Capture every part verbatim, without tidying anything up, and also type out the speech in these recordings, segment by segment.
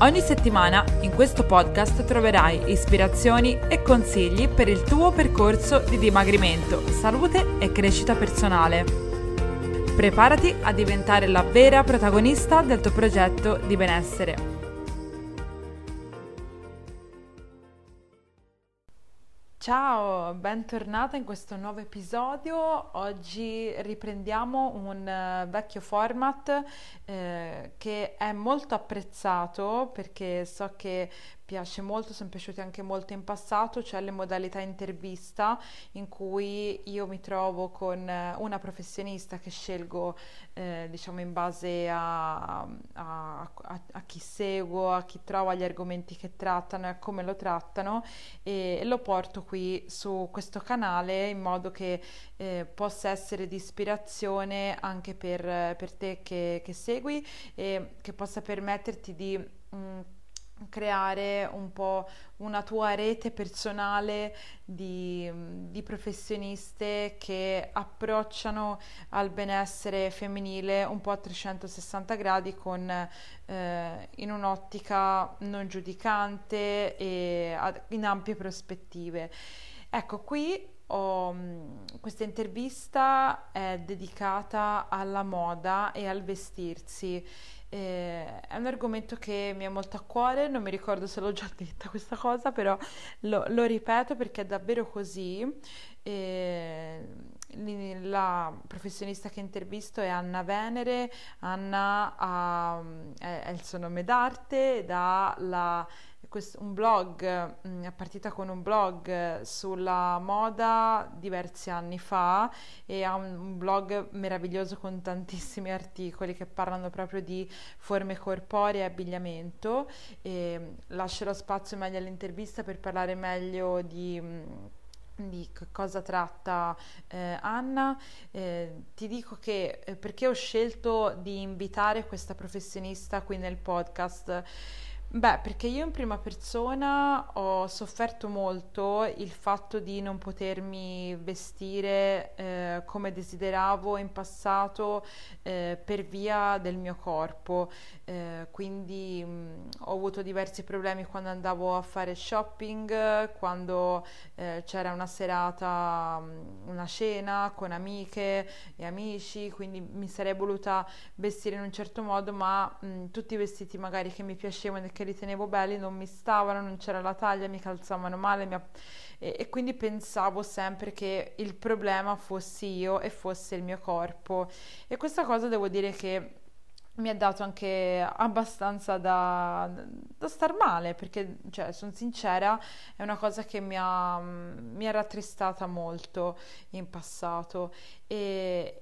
Ogni settimana in questo podcast troverai ispirazioni e consigli per il tuo percorso di dimagrimento, salute e crescita personale. Preparati a diventare la vera protagonista del tuo progetto di benessere. Ciao, bentornata in questo nuovo episodio. Oggi riprendiamo un vecchio format eh, che è molto apprezzato perché so che piace molto, sono piaciuti anche molto in passato, cioè le modalità intervista in cui io mi trovo con una professionista che scelgo eh, diciamo in base a, a, a, a chi seguo, a chi trova gli argomenti che trattano e a come lo trattano e, e lo porto qui su questo canale in modo che eh, possa essere di ispirazione anche per, per te che, che segui e che possa permetterti di mh, creare un po' una tua rete personale di, di professioniste che approcciano al benessere femminile un po' a trecentosessanta gradi con, eh, in un'ottica non giudicante e ad, in ampie prospettive. Ecco, qui ho, questa intervista è dedicata alla moda e al vestirsi. Eh, è un argomento che mi è molto a cuore, non mi ricordo se l'ho già detta questa cosa, però lo, lo ripeto perché è davvero così. Eh, la professionista che intervisto è Anna Venere. Anna ha, è, è il suo nome d'arte ed ha la un blog, è partita con un blog sulla moda diversi anni fa e ha un blog meraviglioso con tantissimi articoli che parlano proprio di forme corporee e abbigliamento. E lascerò spazio meglio all'intervista per parlare meglio di di cosa tratta eh, Anna. Eh, ti dico che perché ho scelto di invitare questa professionista qui nel podcast. Beh, perché io in prima persona ho sofferto molto il fatto di non potermi vestire eh, come desideravo in passato eh, per via del mio corpo, eh, quindi mh, ho avuto diversi problemi quando andavo a fare shopping, quando eh, c'era una serata, una cena con amiche e amici, quindi mi sarei voluta vestire in un certo modo, ma mh, tutti i vestiti magari che mi piacevano e che ritenevo belli non mi stavano, non c'era la taglia, mi calzavano male mi app- e, e quindi pensavo sempre che il problema fossi io e fosse il mio corpo, e questa cosa devo dire che mi ha dato anche abbastanza da, da star male, perché cioè, sono sincera, è una cosa che mi ha, mi ha rattristata molto in passato. E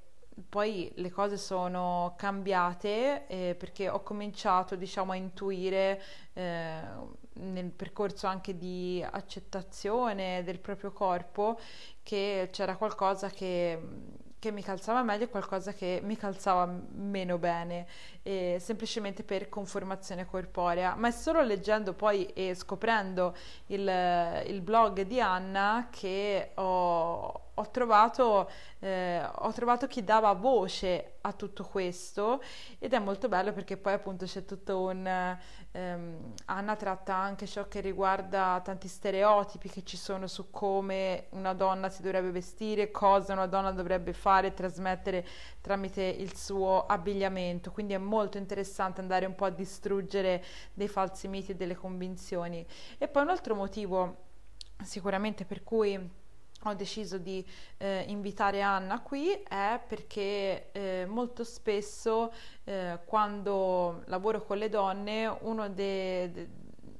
poi le cose sono cambiate eh, perché ho cominciato, diciamo, a intuire eh, nel percorso anche di accettazione del proprio corpo che c'era qualcosa che, che mi calzava meglio e qualcosa che mi calzava meno bene, eh, semplicemente per conformazione corporea. Ma è solo leggendo poi e scoprendo il, il blog di Anna che ho Ho trovato, eh, ho trovato chi dava voce a tutto questo, ed è molto bello perché poi appunto c'è tutto un ehm, Anna tratta anche ciò che riguarda tanti stereotipi che ci sono su come una donna si dovrebbe vestire, cosa una donna dovrebbe fare e trasmettere tramite il suo abbigliamento, quindi è molto interessante andare un po' a distruggere dei falsi miti e delle convinzioni. E poi un altro motivo sicuramente per cui ho deciso di eh, invitare Anna qui è perché eh, molto spesso eh, quando lavoro con le donne uno dei de-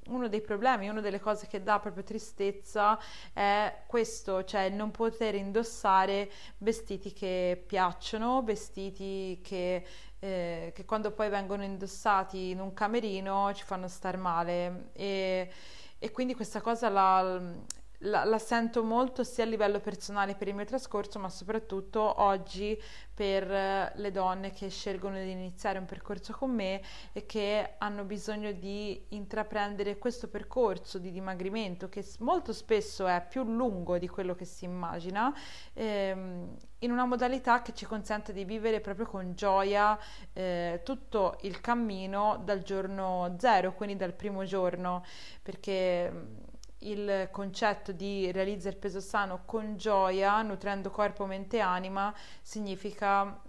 uno dei problemi, una delle cose che dà proprio tristezza è questo, cioè non poter indossare vestiti che piacciono, vestiti che, eh, che quando poi vengono indossati in un camerino ci fanno star male, e, e quindi questa cosa la la, la sento molto sia a livello personale per il mio trascorso, ma soprattutto oggi per le donne che scelgono di iniziare un percorso con me e che hanno bisogno di intraprendere questo percorso di dimagrimento, che molto spesso è più lungo di quello che si immagina, ehm, in una modalità che ci consente di vivere proprio con gioia eh, tutto il cammino dal giorno zero, quindi dal primo giorno, perché il concetto di realizza il peso sano con gioia, nutrendo corpo, mente e anima, significa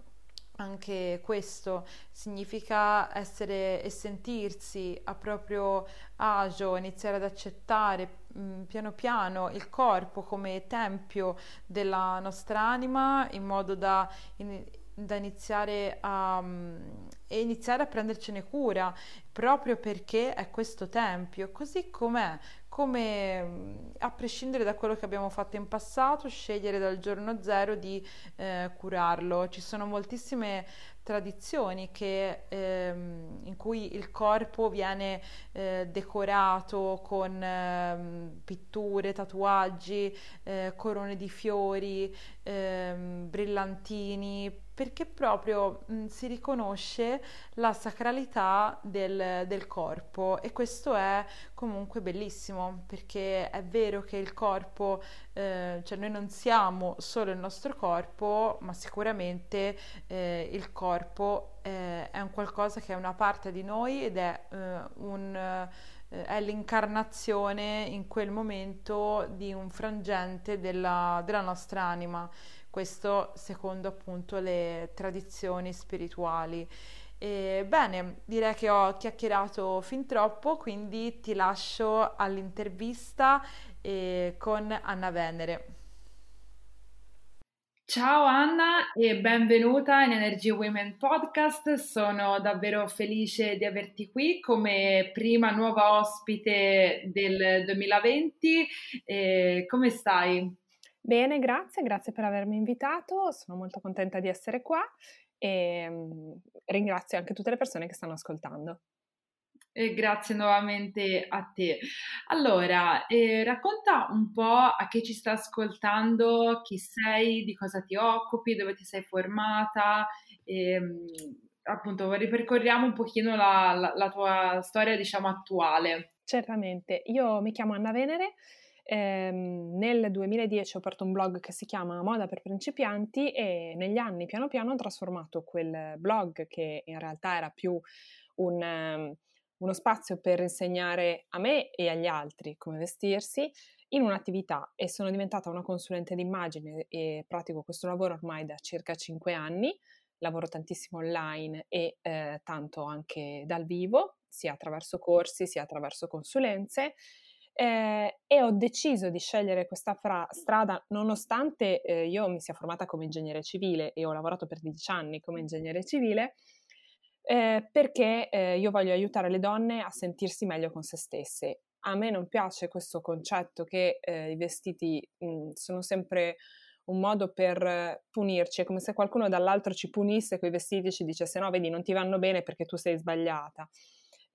anche questo, significa essere e sentirsi a proprio agio, iniziare ad accettare mh, piano piano il corpo come tempio della nostra anima, in modo da in, da iniziare a, um, e iniziare a prendercene cura, proprio perché è questo tempio, così com'è, come a prescindere da quello che abbiamo fatto in passato, scegliere dal giorno zero di eh, curarlo. Ci sono moltissime tradizioni che, ehm, in cui il corpo viene eh, decorato con eh, pitture, tatuaggi, eh, corone di fiori, eh, brillantini, perché proprio mh, si riconosce la sacralità del, del corpo, e questo è comunque bellissimo, perché è vero che il corpo, eh, cioè noi non siamo solo il nostro corpo, ma sicuramente eh, il corpo eh, è un qualcosa che è una parte di noi ed è eh, un... è l'incarnazione in quel momento di un frangente della, della nostra anima, questo secondo appunto le tradizioni spirituali. E bene, direi che ho chiacchierato fin troppo, quindi ti lascio all'intervista eh, con Anna Venere. Ciao Anna e benvenuta in Energy Women Podcast, sono davvero felice di averti qui come prima nuova ospite del duemilaventi, e come stai? Bene, grazie, grazie per avermi invitato, sono molto contenta di essere qua e ringrazio anche tutte le persone che stanno ascoltando. E grazie nuovamente a te. Allora, eh, racconta un po' a chi ci sta ascoltando, chi sei, di cosa ti occupi, dove ti sei formata, e, appunto ripercorriamo un pochino la, la, la tua storia, diciamo, attuale. Certamente, io mi chiamo Anna Venere, ehm, nel duemiladieci ho aperto un blog che si chiama Moda per Principianti e negli anni piano piano ho trasformato quel blog, che in realtà era più un... uno spazio per insegnare a me e agli altri come vestirsi, in un'attività, e sono diventata una consulente d'immagine e pratico questo lavoro ormai da circa cinque anni, lavoro tantissimo online e eh, tanto anche dal vivo, sia attraverso corsi sia attraverso consulenze, eh, e ho deciso di scegliere questa fra- strada nonostante eh, io mi sia formata come ingegnere civile e ho lavorato per dieci anni come ingegnere civile, Eh, perché eh, io voglio aiutare le donne a sentirsi meglio con se stesse. A me non piace questo concetto che eh, i vestiti mh, sono sempre un modo per eh, punirci, è come se qualcuno dall'altro ci punisse coi vestiti e ci dicesse no, vedi, non ti vanno bene perché tu sei sbagliata.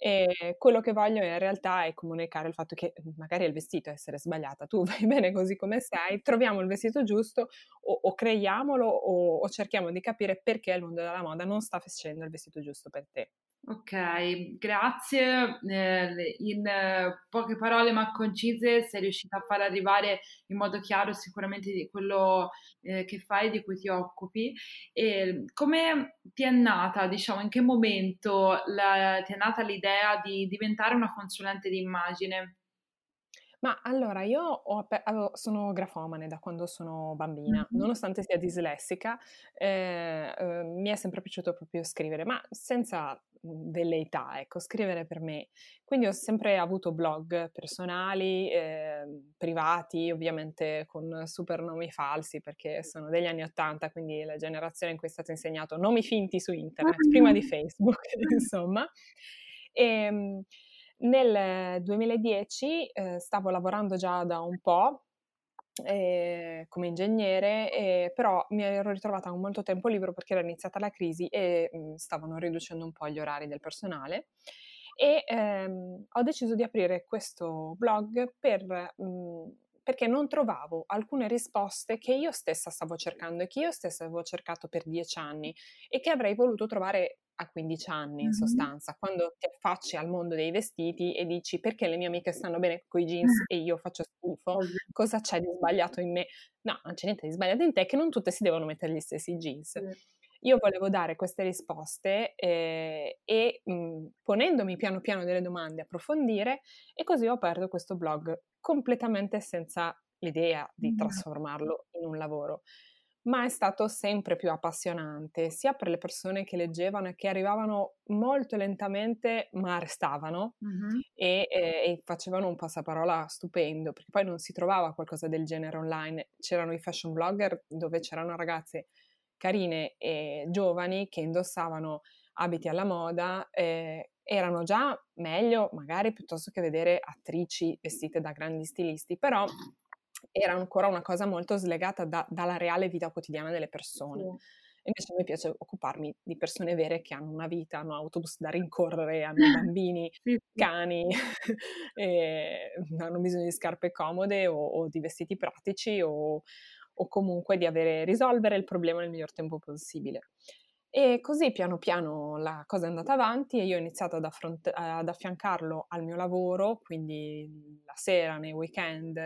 E quello che voglio in realtà è comunicare il fatto che magari è il vestito a essere sbagliata, tu vai bene così come sei, troviamo il vestito giusto o, o creiamolo o, o cerchiamo di capire perché il mondo della moda non sta facendo il vestito giusto per te. Ok, grazie, eh, in eh, poche parole ma concise sei riuscita a far arrivare in modo chiaro sicuramente di quello eh, che fai, di cui ti occupi. E come ti è nata, diciamo, in che momento la, ti è nata l'idea di diventare una consulente di immagine? Ma allora, io ho, sono grafomane da quando sono bambina, nonostante sia dislessica, eh, eh, mi è sempre piaciuto proprio scrivere, ma senza velleità, ecco, scrivere per me. Quindi ho sempre avuto blog personali, eh, privati, ovviamente con super nomi falsi, perché sono degli anni Ottanta, quindi la generazione in cui è stato insegnato nomi finti su internet, prima di Facebook, insomma. E... Nel duemiladieci eh, stavo lavorando già da un po' eh, come ingegnere, eh, però mi ero ritrovata con molto tempo libero perché era iniziata la crisi e mh, stavano riducendo un po' gli orari del personale, e ehm, ho deciso di aprire questo blog per... Mh, perché non trovavo alcune risposte che io stessa stavo cercando e che io stessa avevo cercato per dieci anni e che avrei voluto trovare a quindici anni, in sostanza, quando ti affacci al mondo dei vestiti e dici perché le mie amiche stanno bene con i jeans e io faccio schifo, cosa c'è di sbagliato in me? No, non c'è niente di sbagliato in te, che non tutte si devono mettere gli stessi jeans. Io volevo dare queste risposte eh, e mh, ponendomi piano piano delle domande, approfondire, e così ho aperto questo blog completamente senza l'idea di trasformarlo in un lavoro. Ma è stato sempre più appassionante, sia per le persone che leggevano e che arrivavano molto lentamente ma restavano uh-huh. e, eh, e facevano un passaparola stupendo, perché poi non si trovava qualcosa del genere online. C'erano i fashion blogger dove c'erano ragazze carine e giovani che indossavano abiti alla moda, eh, erano già meglio magari piuttosto che vedere attrici vestite da grandi stilisti, però era ancora una cosa molto slegata da, dalla reale vita quotidiana delle persone. Sì. Invece a me piace occuparmi di persone vere che hanno una vita, hanno autobus da rincorrere, hanno bambini, sì. cani, e hanno bisogno di scarpe comode o, o di vestiti pratici o, o comunque di avere, risolvere il problema nel miglior tempo possibile. E così piano piano la cosa è andata avanti e io ho iniziato ad, affront- ad affiancarlo al mio lavoro, quindi la sera, nei weekend,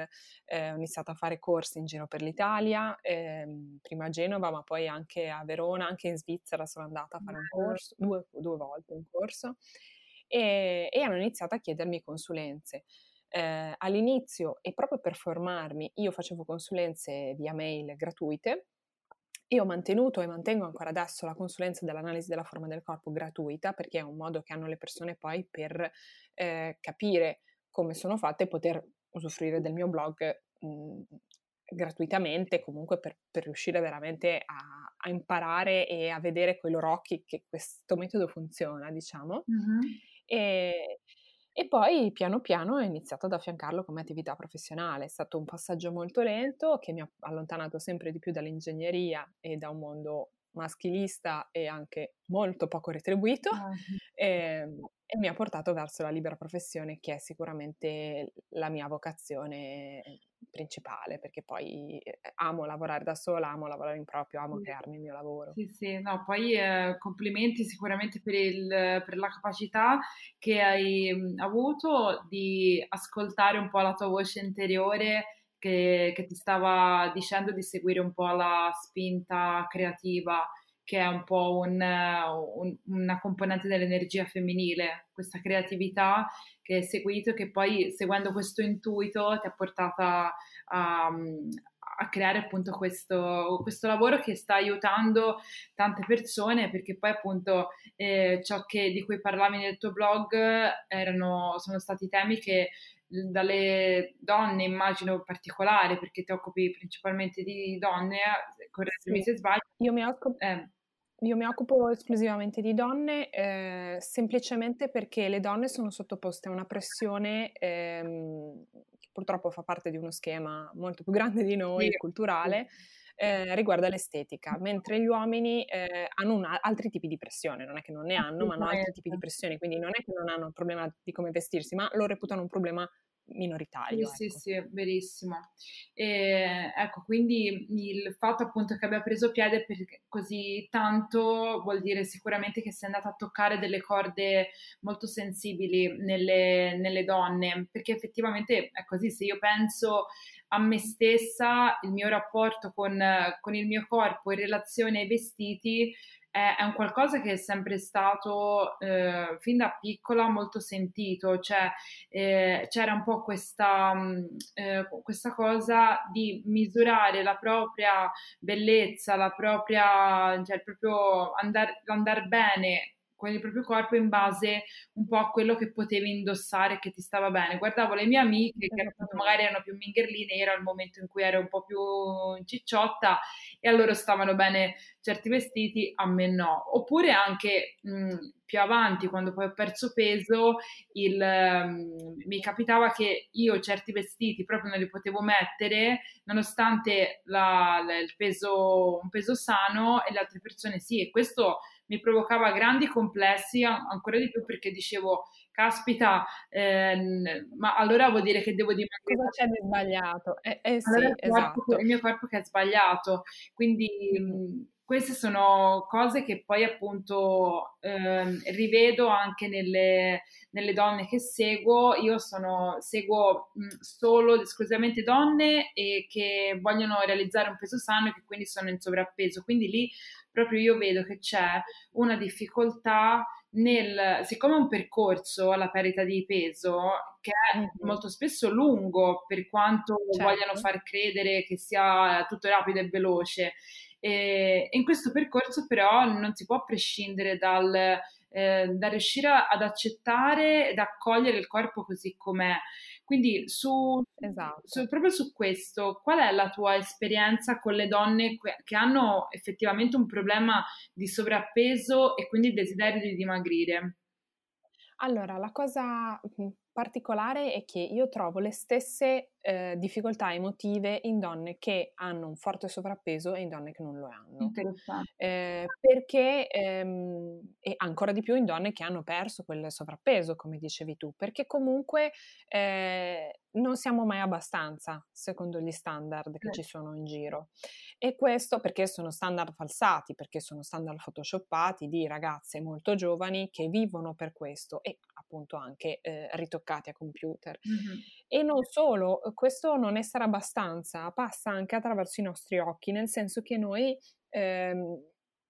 eh, ho iniziato a fare corsi in giro per l'Italia, eh, prima a Genova ma poi anche a Verona, anche in Svizzera sono andata a fare un corso, due, due volte un corso, e, e hanno iniziato a chiedermi consulenze. Eh, all'inizio, e proprio per formarmi, io facevo consulenze via mail gratuite. Io ho mantenuto e mantengo ancora adesso la consulenza dell'analisi della forma del corpo gratuita, perché è un modo che hanno le persone poi per eh, capire come sono fatte e poter usufruire del mio blog mh, gratuitamente, comunque per, per riuscire veramente a, a imparare e a vedere coi loro occhi che questo metodo funziona, diciamo. Mm-hmm. E... E poi piano piano ho iniziato ad affiancarlo come attività professionale. È stato un passaggio molto lento che mi ha allontanato sempre di più dall'ingegneria e da un mondo maschilista e anche molto poco retribuito ah. e, e mi ha portato verso la libera professione, che è sicuramente la mia vocazione principale, perché poi amo lavorare da sola, amo lavorare in proprio, amo sì. crearmi il mio lavoro. Sì, sì, no, poi eh, complimenti sicuramente per, il, per la capacità che hai avuto di ascoltare un po' la tua voce interiore che, che ti stava dicendo di seguire un po' la spinta creativa, che è un po' un, un, una componente dell'energia femminile, questa creatività che hai seguito, che poi seguendo questo intuito ti ha portata a, a creare appunto questo, questo lavoro che sta aiutando tante persone, perché poi appunto eh, ciò che, di cui parlavi nel tuo blog erano, sono stati temi che dalle donne immagino particolare, perché ti occupi principalmente di donne, correggimi se sbaglio. Io mi occupo, eh. io mi occupo esclusivamente di donne eh, semplicemente perché le donne sono sottoposte a una pressione ehm, che purtroppo fa parte di uno schema molto più grande di noi, sì. culturale, eh, riguardo all'estetica, mentre gli uomini eh, hanno una, altri tipi di pressione, non è che non ne hanno, ma hanno altri tipi di pressione, quindi non è che non hanno un problema di come vestirsi, ma lo reputano un problema minoritario. Sì, ecco. Sì, sì, verissimo. E, ecco, quindi il fatto appunto che abbia preso piede per così tanto vuol dire sicuramente che sei andata a toccare delle corde molto sensibili nelle, nelle donne, perché effettivamente è così. Se io penso a me stessa, il mio rapporto con, con il mio corpo in relazione ai vestiti è un qualcosa che è sempre stato eh, fin da piccola molto sentito, cioè eh, c'era un po' questa, mh, eh, questa cosa di misurare la propria bellezza, la propria, cioè il proprio andar, andar bene con il proprio corpo in base un po' a quello che potevi indossare, che ti stava bene. Guardavo le mie amiche che magari erano più mingherline, era il momento in cui ero un po' più cicciotta e a loro stavano bene certi vestiti, a me no. Oppure anche mh, più avanti, quando poi ho perso peso, il, mh, mi capitava che io certi vestiti proprio non li potevo mettere, nonostante la, la, il peso, un peso sano, e le altre persone sì, e questo mi provocava grandi complessi ancora di più, perché dicevo caspita, ehm, ma allora vuol dire che devo dimagrire. Cosa c'è di sbagliato? Eh, eh sì, allora il esatto. Corpo, il mio corpo che è sbagliato. Quindi mh, queste sono cose che poi appunto ehm, rivedo anche nelle, nelle donne che seguo. Io sono, seguo mh, solo ed esclusivamente donne e che vogliono realizzare un peso sano e che quindi sono in sovrappeso. Quindi lì proprio io vedo che c'è una difficoltà nel, siccome è un percorso alla parità di peso che è mm-hmm. molto spesso lungo, per quanto certo. vogliano far credere che sia tutto rapido e veloce, e in questo percorso però non si può prescindere dal, eh, da riuscire ad accettare ed accogliere il corpo così com'è. Quindi su, esatto. su, proprio su questo, qual è la tua esperienza con le donne que- che hanno effettivamente un problema di sovrappeso e quindi il desiderio di dimagrire? Allora, la cosa particolare è che io trovo le stesse eh, difficoltà emotive in donne che hanno un forte sovrappeso e in donne che non lo hanno. Interessante. Eh, perché ehm, e ancora di più in donne che hanno perso quel sovrappeso, come dicevi tu, perché comunque eh, non siamo mai abbastanza secondo gli standard che ci sono in giro, e questo perché sono standard falsati, perché sono standard photoshoppati di ragazze molto giovani che vivono per questo e appunto anche eh, ritoccati a computer. Mm-hmm. E non solo, questo non essere abbastanza passa anche attraverso i nostri occhi, nel senso che noi ehm,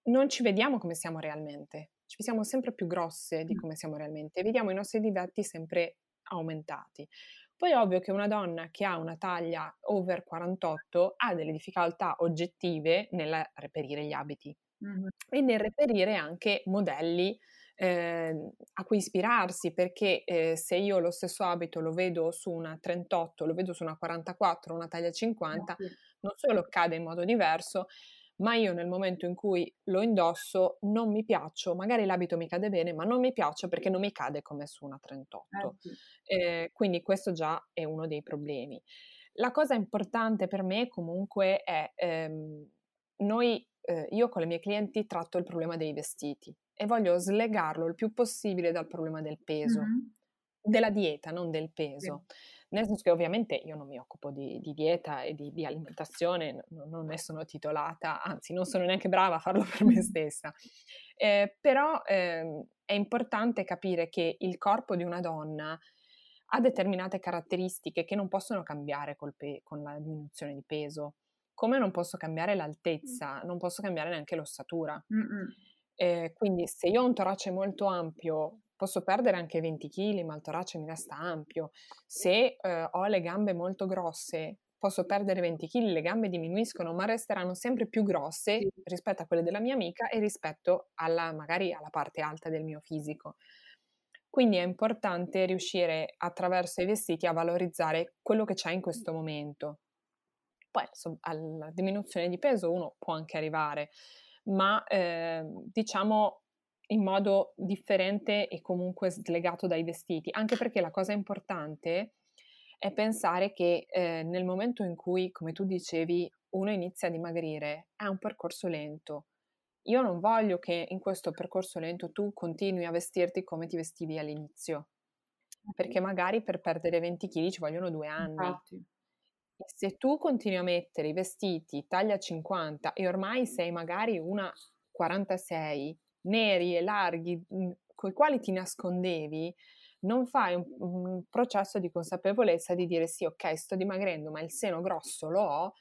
non ci vediamo come siamo realmente, ci siamo sempre più grosse di come siamo realmente, vediamo i nostri divetti sempre aumentati. Poi è ovvio che una donna che ha una taglia over quarantotto ha delle difficoltà oggettive nel reperire gli abiti mm-hmm. e nel reperire anche modelli eh, a cui ispirarsi, perché eh, se io lo stesso abito lo vedo su una trentotto, lo vedo su una quarantaquattro, una taglia cinquanta, mm-hmm. non solo cade in modo diverso, ma io nel momento in cui lo indosso non mi piaccio, magari l'abito mi cade bene, ma non mi piaccio perché non mi cade come su una trentotto. Eh, quindi questo già è uno dei problemi. La cosa importante per me comunque è, ehm, noi, eh, io con le mie clienti tratto il problema dei vestiti e voglio slegarlo il più possibile dal problema del peso, mm-hmm. della dieta, non del peso. Sì. Nel senso che ovviamente io non mi occupo di, di dieta e di, di alimentazione, non, non ne sono titolata, anzi non sono neanche brava a farlo per me stessa. Eh, però eh, è importante capire che il corpo di una donna ha determinate caratteristiche che non possono cambiare col pe- con la diminuzione di peso, come non posso cambiare l'altezza, non posso cambiare neanche l'ossatura. Eh, quindi se io ho un torace molto ampio, posso perdere anche venti chili, ma il torace mi resta ampio. Se eh, ho le gambe molto grosse, posso perdere venti chili, le gambe diminuiscono, ma resteranno sempre più grosse sì. rispetto a quelle della mia amica e rispetto alla, magari alla parte alta del mio fisico. Quindi è importante riuscire attraverso i vestiti a valorizzare quello che c'è in questo momento. Poi so, alla diminuzione di peso uno può anche arrivare, ma eh, diciamo in modo differente e comunque slegato dai vestiti, anche perché la cosa importante è pensare che eh, nel momento in cui, come tu dicevi, uno inizia a dimagrire, è un percorso lento. Io non voglio che in questo percorso lento tu continui a vestirti come ti vestivi all'inizio, perché magari per perdere venti chili ci vogliono due anni. Infatti. E se tu continui a mettere i vestiti taglia cinquanta e ormai sei magari una quarantasei, neri e larghi, con i quali ti nascondevi, non fai un, un processo di consapevolezza di dire sì, ok, sto dimagrendo, ma il seno grosso lo ho,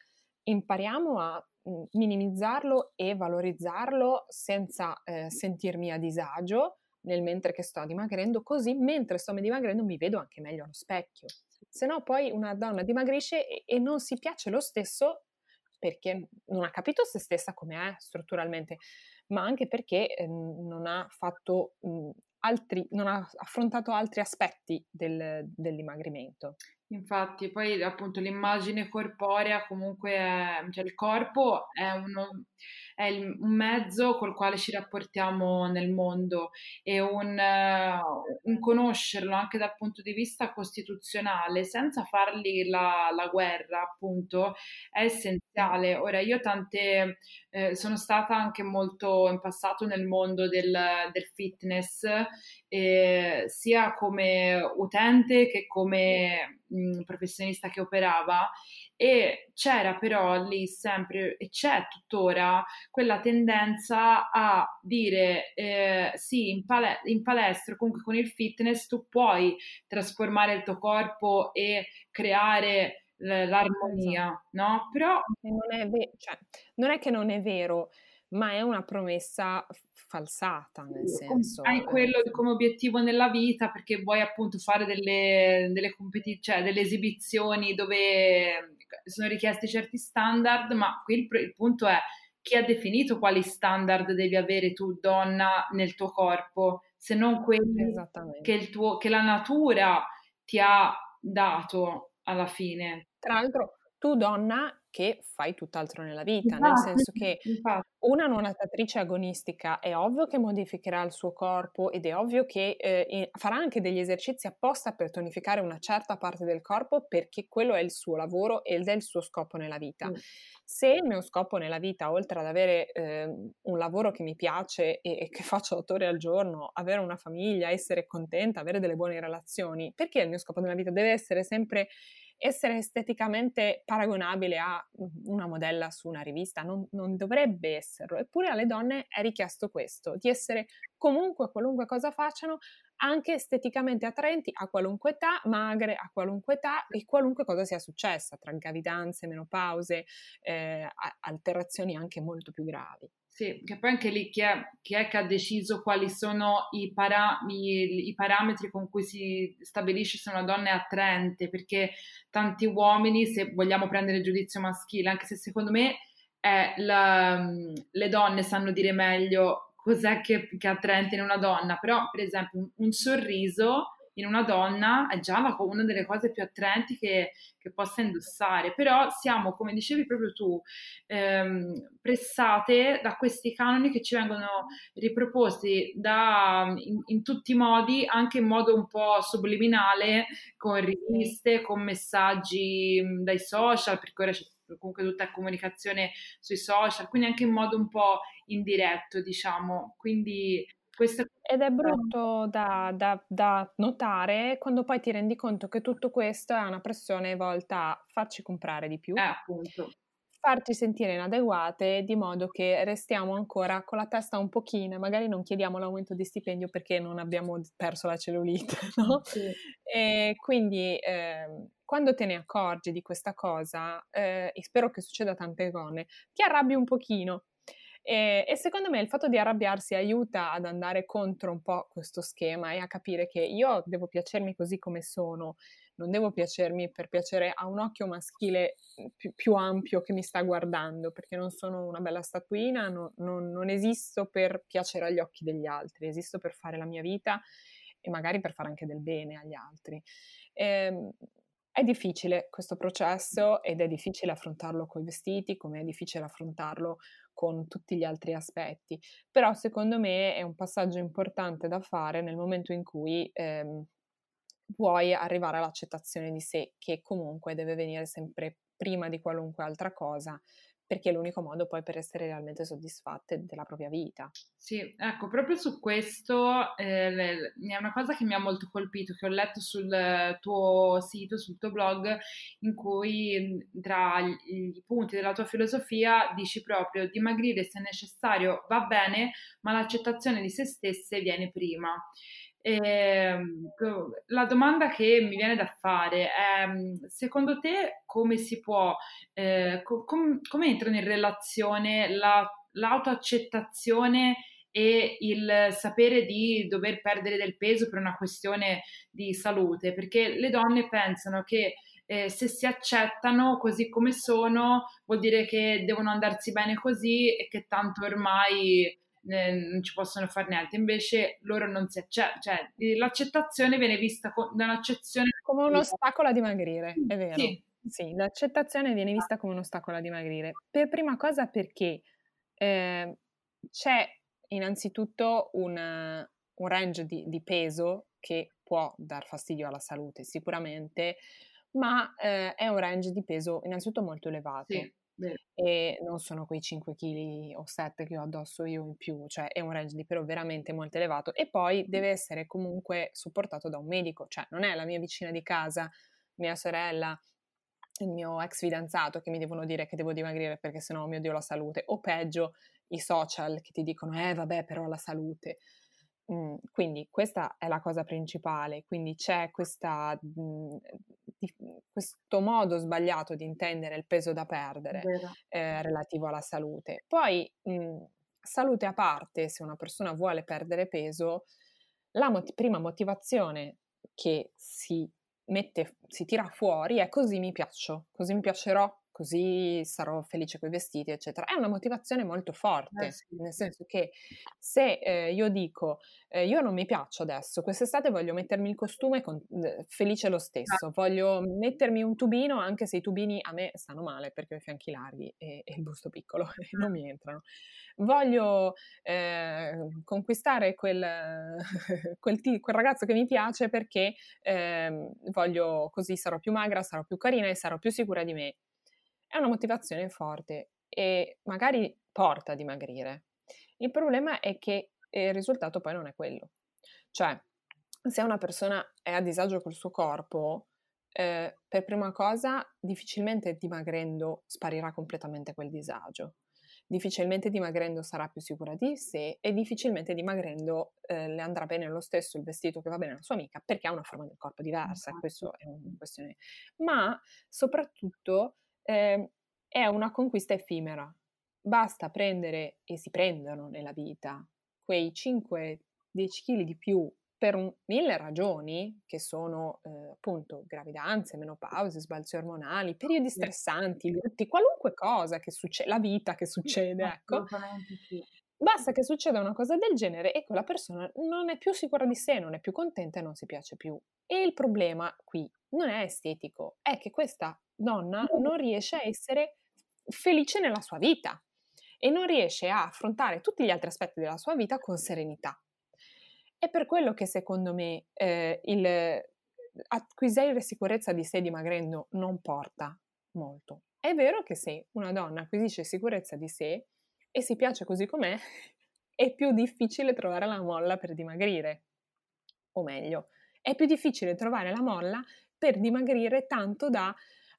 impariamo a minimizzarlo e valorizzarlo senza eh, sentirmi a disagio nel mentre che sto dimagrendo, così mentre sto dimagrendo mi vedo anche meglio allo specchio. Se no poi una donna dimagrisce e, e non si piace lo stesso perché non ha capito se stessa come è strutturalmente, ma anche perché eh, non ha fatto mh, altri, non ha affrontato altri aspetti del, dell'dimagrimento. Infatti, poi appunto l'immagine corporea comunque, è, cioè il corpo è uno, è il, un mezzo col quale ci rapportiamo nel mondo, e un, uh, un conoscerlo anche dal punto di vista costituzionale senza fargli la, la guerra, appunto, è essenziale. Ora, io tante eh, sono stata anche molto in passato nel mondo del, del fitness, eh, sia come utente che come mh, professionista che operava, e c'era però lì sempre, e c'è tuttora, quella tendenza a dire eh, sì, in, pale- in palestra, comunque con il fitness tu puoi trasformare il tuo corpo e creare l- l'armonia, esatto. No? Però non è, ve- cioè, non è che non è vero, ma è una promessa falsata, nel senso, hai quello come obiettivo nella vita perché vuoi appunto fare delle, delle competi- cioè delle esibizioni dove sono richiesti certi standard, ma qui il, il punto è: chi ha definito quali standard devi avere tu, donna, nel tuo corpo, se non quelli che, il tuo, che la natura ti ha dato alla fine? Tra l'altro tu, donna, che fai tutt'altro nella vita, infatti, nel senso che infatti. Una nuotatrice agonistica è ovvio che modificherà il suo corpo, ed è ovvio che eh, farà anche degli esercizi apposta per tonificare una certa parte del corpo, perché quello è il suo lavoro ed è il suo scopo nella vita. Mm. Se il mio scopo nella vita, oltre ad avere eh, un lavoro che mi piace e, e che faccio otto ore al giorno, avere una famiglia, essere contenta, avere delle buone relazioni, perché il mio scopo nella vita deve essere sempre essere esteticamente paragonabile a una modella su una rivista? Non, non dovrebbe esserlo, eppure alle donne è richiesto questo, di essere comunque, qualunque cosa facciano, anche esteticamente attraenti a qualunque età, magre a qualunque età e qualunque cosa sia successa, tra gravidanze, menopause, eh, alterazioni anche molto più gravi. Sì, che poi anche lì chi è, chi è che ha deciso quali sono i, para, i, i parametri con cui si stabilisce se una donna è attraente, perché tanti uomini, se vogliamo prendere il giudizio maschile, anche se secondo me è la, le donne sanno dire meglio cos'è che, che è attraente in una donna, però per esempio un, un sorriso in una donna è già la, una delle cose più attraenti che, che possa indossare, però siamo, come dicevi proprio tu, ehm, pressate da questi canoni che ci vengono riproposti da, in, in tutti i modi, anche in modo un po' subliminale, con riviste, con messaggi dai social, perché ora c'è comunque tutta comunicazione sui social, quindi anche in modo un po' indiretto, diciamo, quindi questa... Ed è brutto da, da, da notare quando poi ti rendi conto che tutto questo è una pressione volta a farci comprare di più, eh, appunto, farci sentire inadeguate, di modo che restiamo ancora con la testa un pochino, magari non chiediamo l'aumento di stipendio perché non abbiamo perso la cellulite, no? Sì. E quindi eh, quando te ne accorgi di questa cosa, eh, e spero che succeda a tante donne, ti arrabbi un pochino. E, e secondo me il fatto di arrabbiarsi aiuta ad andare contro un po' questo schema e a capire che io devo piacermi così come sono, non devo piacermi per piacere a un occhio maschile più, più ampio che mi sta guardando, perché non sono una bella statuina, no, non, non esisto per piacere agli occhi degli altri, esisto per fare la mia vita e magari per fare anche del bene agli altri. Ehm, È difficile questo processo ed è difficile affrontarlo con i vestiti, come è difficile affrontarlo con tutti gli altri aspetti, però secondo me è un passaggio importante da fare nel momento in cui ehm, vuoi arrivare all'accettazione di sé, che comunque deve venire sempre prima di qualunque altra cosa, perché è l'unico modo poi per essere realmente soddisfatte della propria vita. Sì, ecco, proprio su questo eh, è una cosa che mi ha molto colpito, che ho letto sul tuo sito, sul tuo blog, in cui tra i punti della tua filosofia dici proprio: dimagrire se necessario va bene, ma l'accettazione di se stesse viene prima. Eh, la domanda che mi viene da fare è: secondo te come si può eh, com- come entrano in relazione la, l'autoaccettazione e il sapere di dover perdere del peso per una questione di salute? Perché le donne pensano che Eh, se si accettano così come sono vuol dire che devono andarsi bene così e che tanto ormai Eh, non ci possono fare niente, invece loro non si accettano, cioè l'accettazione viene vista co- da un'accezione come un ostacolo a dimagrire, è vero, sì. Sì, l'accettazione viene vista come un ostacolo a dimagrire, per prima cosa perché eh, c'è innanzitutto un, un range di, di peso che può dar fastidio alla salute sicuramente, ma eh, è un range di peso innanzitutto molto elevato. Sì. E non sono quei cinque chili o sette che ho addosso io in più, cioè è un range di peso veramente molto elevato, e poi deve essere comunque supportato da un medico, cioè non è la mia vicina di casa, mia sorella, il mio ex fidanzato che mi devono dire che devo dimagrire perché sennò, mio Dio, la salute, o peggio i social che ti dicono eh vabbè però la salute. Mm, quindi questa è la cosa principale, quindi c'è questa, mh, di, questo modo sbagliato di intendere il peso da perdere eh, relativo alla salute. Poi mh, salute a parte, se una persona vuole perdere peso, la mot- prima motivazione che si mette, si tira fuori è: così mi piaccio, così mi piacerò, così sarò felice coi vestiti, eccetera. È una motivazione molto forte, eh sì. Nel senso che se eh, io dico eh, io non mi piaccio adesso, quest'estate voglio mettermi il costume con, eh, felice lo stesso, ah. voglio mettermi un tubino anche se i tubini a me stanno male perché ho i fianchi larghi e, e il busto piccolo e non mi entrano, voglio eh, conquistare quel, quel, t- quel ragazzo che mi piace perché eh, voglio, così sarò più magra, sarò più carina e sarò più sicura di me. È una motivazione forte e magari porta a dimagrire. Il problema è che il risultato poi non è quello. Cioè, se una persona è a disagio col suo corpo, eh, per prima cosa, difficilmente dimagrendo sparirà completamente quel disagio. Difficilmente dimagrendo sarà più sicura di sé e difficilmente dimagrendo eh, le andrà bene lo stesso il vestito che va bene alla sua amica, perché ha una forma del corpo diversa. Esatto. Questo è una questione. Ma soprattutto Eh, è una conquista effimera. Basta prendere, e si prendono nella vita, quei cinque dieci chili di più per un, mille ragioni che sono eh, appunto gravidanze, menopause, sbalzi ormonali, periodi stressanti, lutti, qualunque cosa che succede, la vita che succede, ecco. Basta che succeda una cosa del genere e quella persona non è più sicura di sé, non è più contenta e non si piace più. E il problema qui non è estetico, è che questa donna non riesce a essere felice nella sua vita e non riesce a affrontare tutti gli altri aspetti della sua vita con serenità. È per quello che secondo me eh, il acquisire sicurezza di sé dimagrendo non porta molto. È vero che se una donna acquisisce sicurezza di sé e si piace così com'è, è più difficile trovare la molla per dimagrire, o meglio, è più difficile trovare la molla per dimagrire tanto da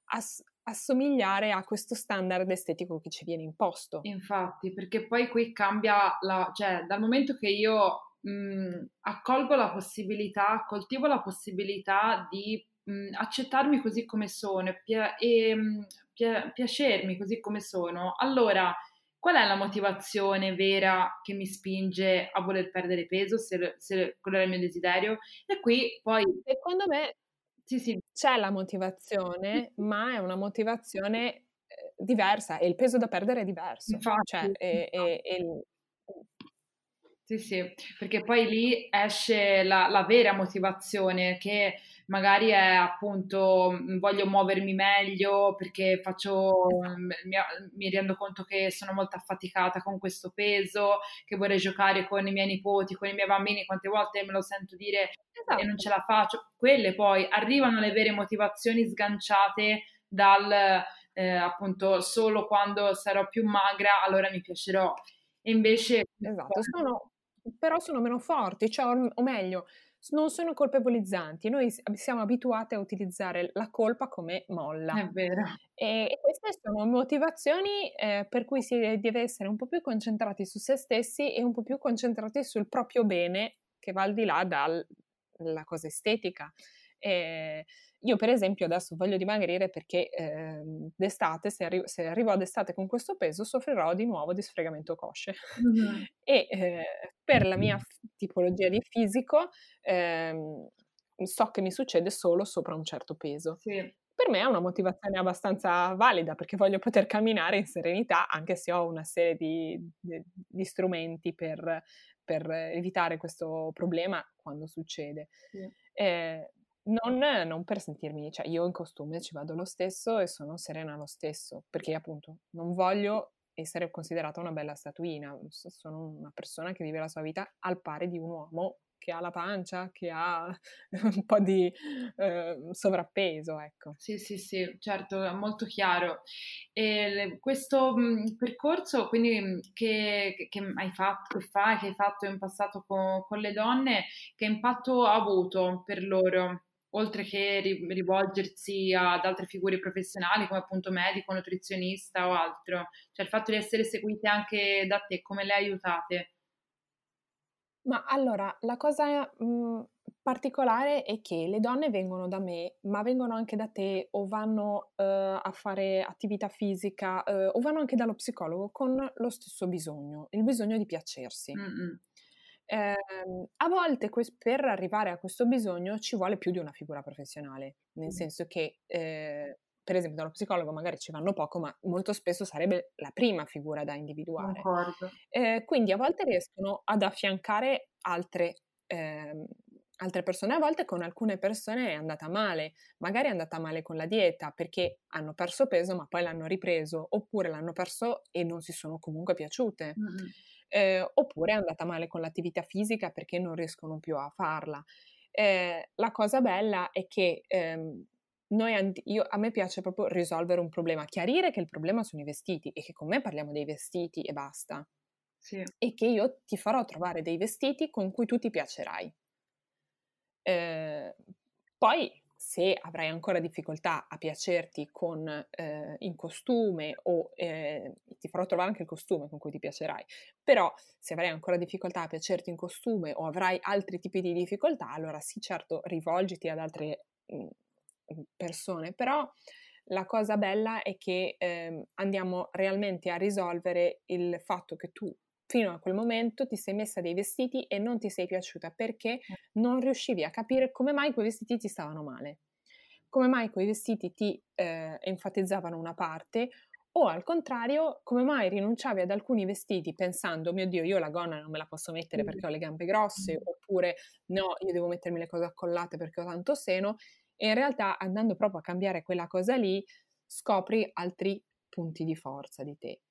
Ass- assomigliare a questo standard estetico che ci viene imposto. Infatti, perché poi qui cambia la, cioè dal momento che io mh, accolgo la possibilità, coltivo la possibilità di mh, accettarmi così come sono pia- e mh, pia- piacermi così come sono, allora qual è la motivazione vera che mi spinge a voler perdere peso, se, se quello era il mio desiderio? E qui poi secondo me Sì, sì. c'è la motivazione, ma è una motivazione eh, diversa, e il peso da perdere è diverso. Infatti, cioè, è, è, è... Sì, sì, perché poi lì esce la, la vera motivazione, che magari è appunto voglio muovermi meglio perché faccio, mi, mi rendo conto che sono molto affaticata con questo peso, che vorrei giocare con i miei nipoti, con i miei bambini, quante volte me lo sento dire. Esatto. E non ce la faccio. Quelle poi arrivano, le vere motivazioni, sganciate dal eh, appunto solo quando sarò più magra allora mi piacerò, e invece esatto, sono, però sono meno forti, cioè, o meglio, non sono colpevolizzanti. Noi siamo abituate a utilizzare la colpa come molla. È vero. E, e queste sono motivazioni eh, per cui si deve essere un po' più concentrati su se stessi e un po' più concentrati sul proprio bene, che va al di là dalla cosa estetica. Eh, io per esempio adesso voglio dimagrire perché eh, d'estate, se, arri- se arrivo ad estate con questo peso, soffrirò di nuovo di sfregamento cosce. Mm-hmm. E eh, per la mia f- tipologia di fisico eh, so che mi succede solo sopra un certo peso. Sì. Per me è una motivazione abbastanza valida, perché voglio poter camminare in serenità anche se ho una serie di, di, di strumenti per, per evitare questo problema quando succede. Sì. eh, Non, non per sentirmi, cioè io in costume ci vado lo stesso e sono serena lo stesso, perché appunto non voglio essere considerata una bella statuina. Sono una persona che vive la sua vita al pari di un uomo che ha la pancia, che ha un po' di eh, sovrappeso, ecco. Sì, sì, sì, certo, molto chiaro. E le, questo mh, percorso quindi che, che hai fatto, che fai, che hai fatto in passato con, con le donne, che impatto ha avuto per loro? Oltre che rivolgersi ad altre figure professionali come appunto medico, nutrizionista o altro, cioè il fatto di essere seguite anche da te, come le aiutate? Ma allora, la cosa mh, particolare è che le donne vengono da me, ma vengono anche da te, o vanno eh, a fare attività fisica, eh, o vanno anche dallo psicologo con lo stesso bisogno, il bisogno di piacersi. Mm-mm. Eh, a volte quest- per arrivare a questo bisogno ci vuole più di una figura professionale, nel mm. senso che eh, per esempio dallo psicologo magari ci vanno poco, ma molto spesso sarebbe la prima figura da individuare, eh, quindi a volte riescono ad affiancare altre, eh, altre persone. A volte con alcune persone è andata male, magari è andata male con la dieta perché hanno perso peso ma poi l'hanno ripreso, oppure l'hanno perso e non si sono comunque piaciute. Mm. Eh, oppure è andata male con l'attività fisica perché non riescono più a farla. Eh, la cosa bella è che ehm, noi, io, a me piace proprio risolvere un problema, chiarire che il problema sono i vestiti e che con me parliamo dei vestiti e basta. Sì. E che io ti farò trovare dei vestiti con cui tu ti piacerai. Eh, poi se avrai ancora difficoltà a piacerti con, eh, in costume, o eh, ti farò trovare anche il costume con cui ti piacerai, però se avrai ancora difficoltà a piacerti in costume o avrai altri tipi di difficoltà, allora sì, certo, rivolgiti ad altre mh, persone, però la cosa bella è che eh, andiamo realmente a risolvere il fatto che tu fino a quel momento ti sei messa dei vestiti e non ti sei piaciuta perché non riuscivi a capire come mai quei vestiti ti stavano male, come mai quei vestiti ti eh, enfatizzavano una parte, o al contrario come mai rinunciavi ad alcuni vestiti pensando mio Dio, io la gonna non me la posso mettere perché ho le gambe grosse, oppure no, io devo mettermi le cose accollate perché ho tanto seno, e in realtà andando proprio a cambiare quella cosa lì scopri altri punti di forza di te.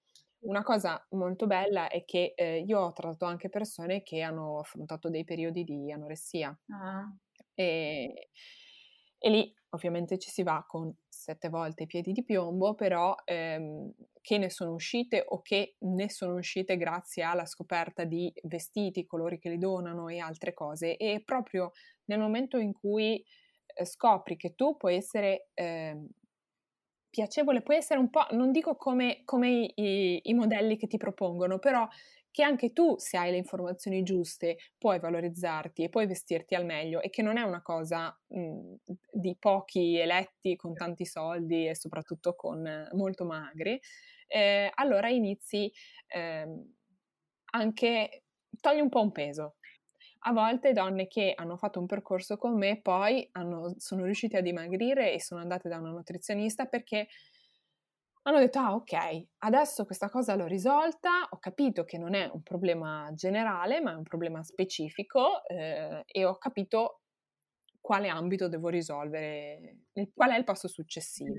Una cosa molto bella è che eh, io ho trattato anche persone che hanno affrontato dei periodi di anoressia. Ah. e, e lì ovviamente ci si va con sette volte i piedi di piombo, però ehm, che ne sono uscite o che ne sono uscite grazie alla scoperta di vestiti, colori che li donano e altre cose, e proprio nel momento in cui eh, scopri che tu puoi essere... Ehm, piacevole, può essere un po', non dico come, come i, i, i modelli che ti propongono, però che anche tu, se hai le informazioni giuste, puoi valorizzarti e puoi vestirti al meglio, e che non è una cosa mh, di pochi eletti con tanti soldi e soprattutto con molto magri, eh, allora inizi eh, anche, togli un po' un peso. A volte donne che hanno fatto un percorso con me poi hanno, sono riuscite a dimagrire e sono andate da una nutrizionista perché hanno detto ah ok, adesso questa cosa l'ho risolta, ho capito che non è un problema generale ma è un problema specifico, eh, e ho capito quale ambito devo risolvere, qual è il passo successivo.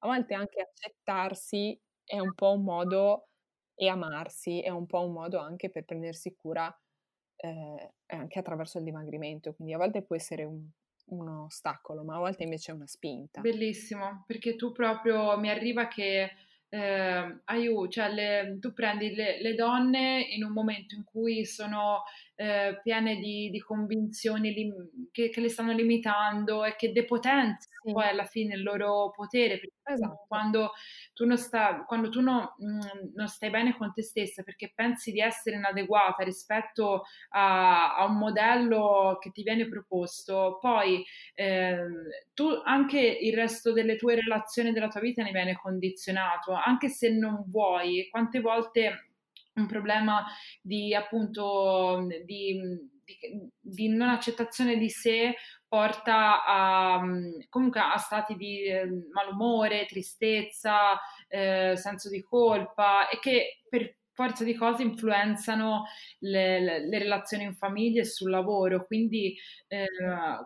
A volte anche accettarsi è un po' un modo, e amarsi è un po' un modo anche per prendersi cura, Eh, anche attraverso il dimagrimento, quindi a volte può essere un, un ostacolo, ma a volte invece è una spinta. Bellissimo, perché tu proprio mi arriva che eh, aiuto, cioè le, tu prendi le, le donne in un momento in cui sono eh, piene di, di convinzioni li, che, che le stanno limitando e che depotenziano, sì, poi alla fine il loro potere, perché esatto, quando tu, non, sta, quando tu no, mh, non stai bene con te stessa perché pensi di essere inadeguata rispetto a, a un modello che ti viene proposto, poi eh, tu anche il resto delle tue relazioni della tua vita ne viene condizionato, anche se non vuoi. Quante volte un problema di appunto di, di, di non accettazione di sé porta a, comunque a stati di malumore, tristezza, eh, senso di colpa, e che per forza di cose influenzano le, le, le relazioni in famiglia e sul lavoro. Quindi eh,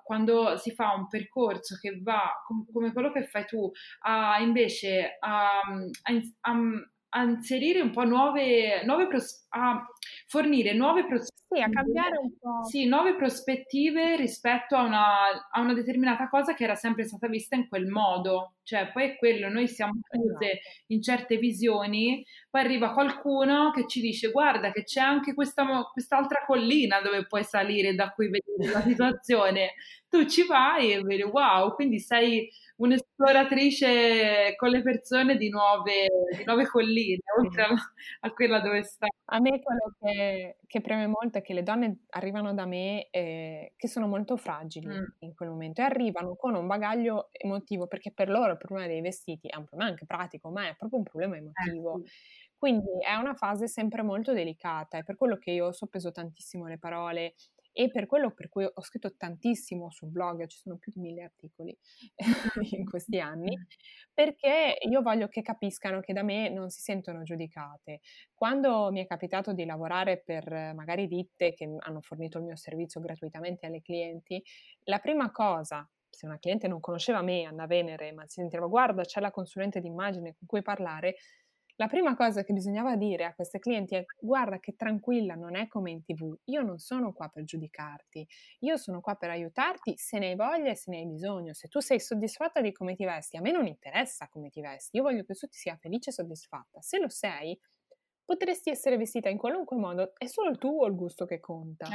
quando si fa un percorso che va com- come quello che fai tu, a invece a, a, a a inserire un po' nuove, nuove pros- a fornire nuove prospettive, sì, a cambiare un po'. Sì, nuove prospettive rispetto a una, a una determinata cosa che era sempre stata vista in quel modo. Cioè, poi è quello, noi siamo chiuse in certe visioni, poi arriva qualcuno che ci dice: guarda che c'è anche questa quest'altra collina dove puoi salire, da cui vedi la situazione, tu ci vai e vedi, wow, quindi sei un'esploratrice con le persone di nuove, di nuove colline, oltre a, a quella dove sta. A me quello che, che preme molto è che le donne arrivano da me eh, che sono molto fragili mm. in quel momento, e arrivano con un bagaglio emotivo, perché per loro il problema dei vestiti è un problema anche pratico, ma è proprio un problema emotivo. Eh, sì. Quindi è una fase sempre molto delicata, e per quello che io ho soppeso tantissimo le parole, e per quello per cui ho scritto tantissimo sul blog, ci sono più di mille articoli in questi anni, perché io voglio che capiscano che da me non si sentono giudicate. Quando mi è capitato di lavorare per magari ditte che hanno fornito il mio servizio gratuitamente alle clienti, la prima cosa, se una cliente non conosceva me, Anna Venere, ma sentiva: guarda, c'è la consulente d'immagine con cui parlare, la prima cosa che bisognava dire a queste clienti è: guarda che tranquilla, non è come in tivù, io non sono qua per giudicarti, io sono qua per aiutarti se ne hai voglia e se ne hai bisogno. Se tu sei soddisfatta di come ti vesti, a me non interessa come ti vesti, io voglio che tu ti sia felice e soddisfatta. Se lo sei, potresti essere vestita in qualunque modo, è solo il tuo il gusto che conta,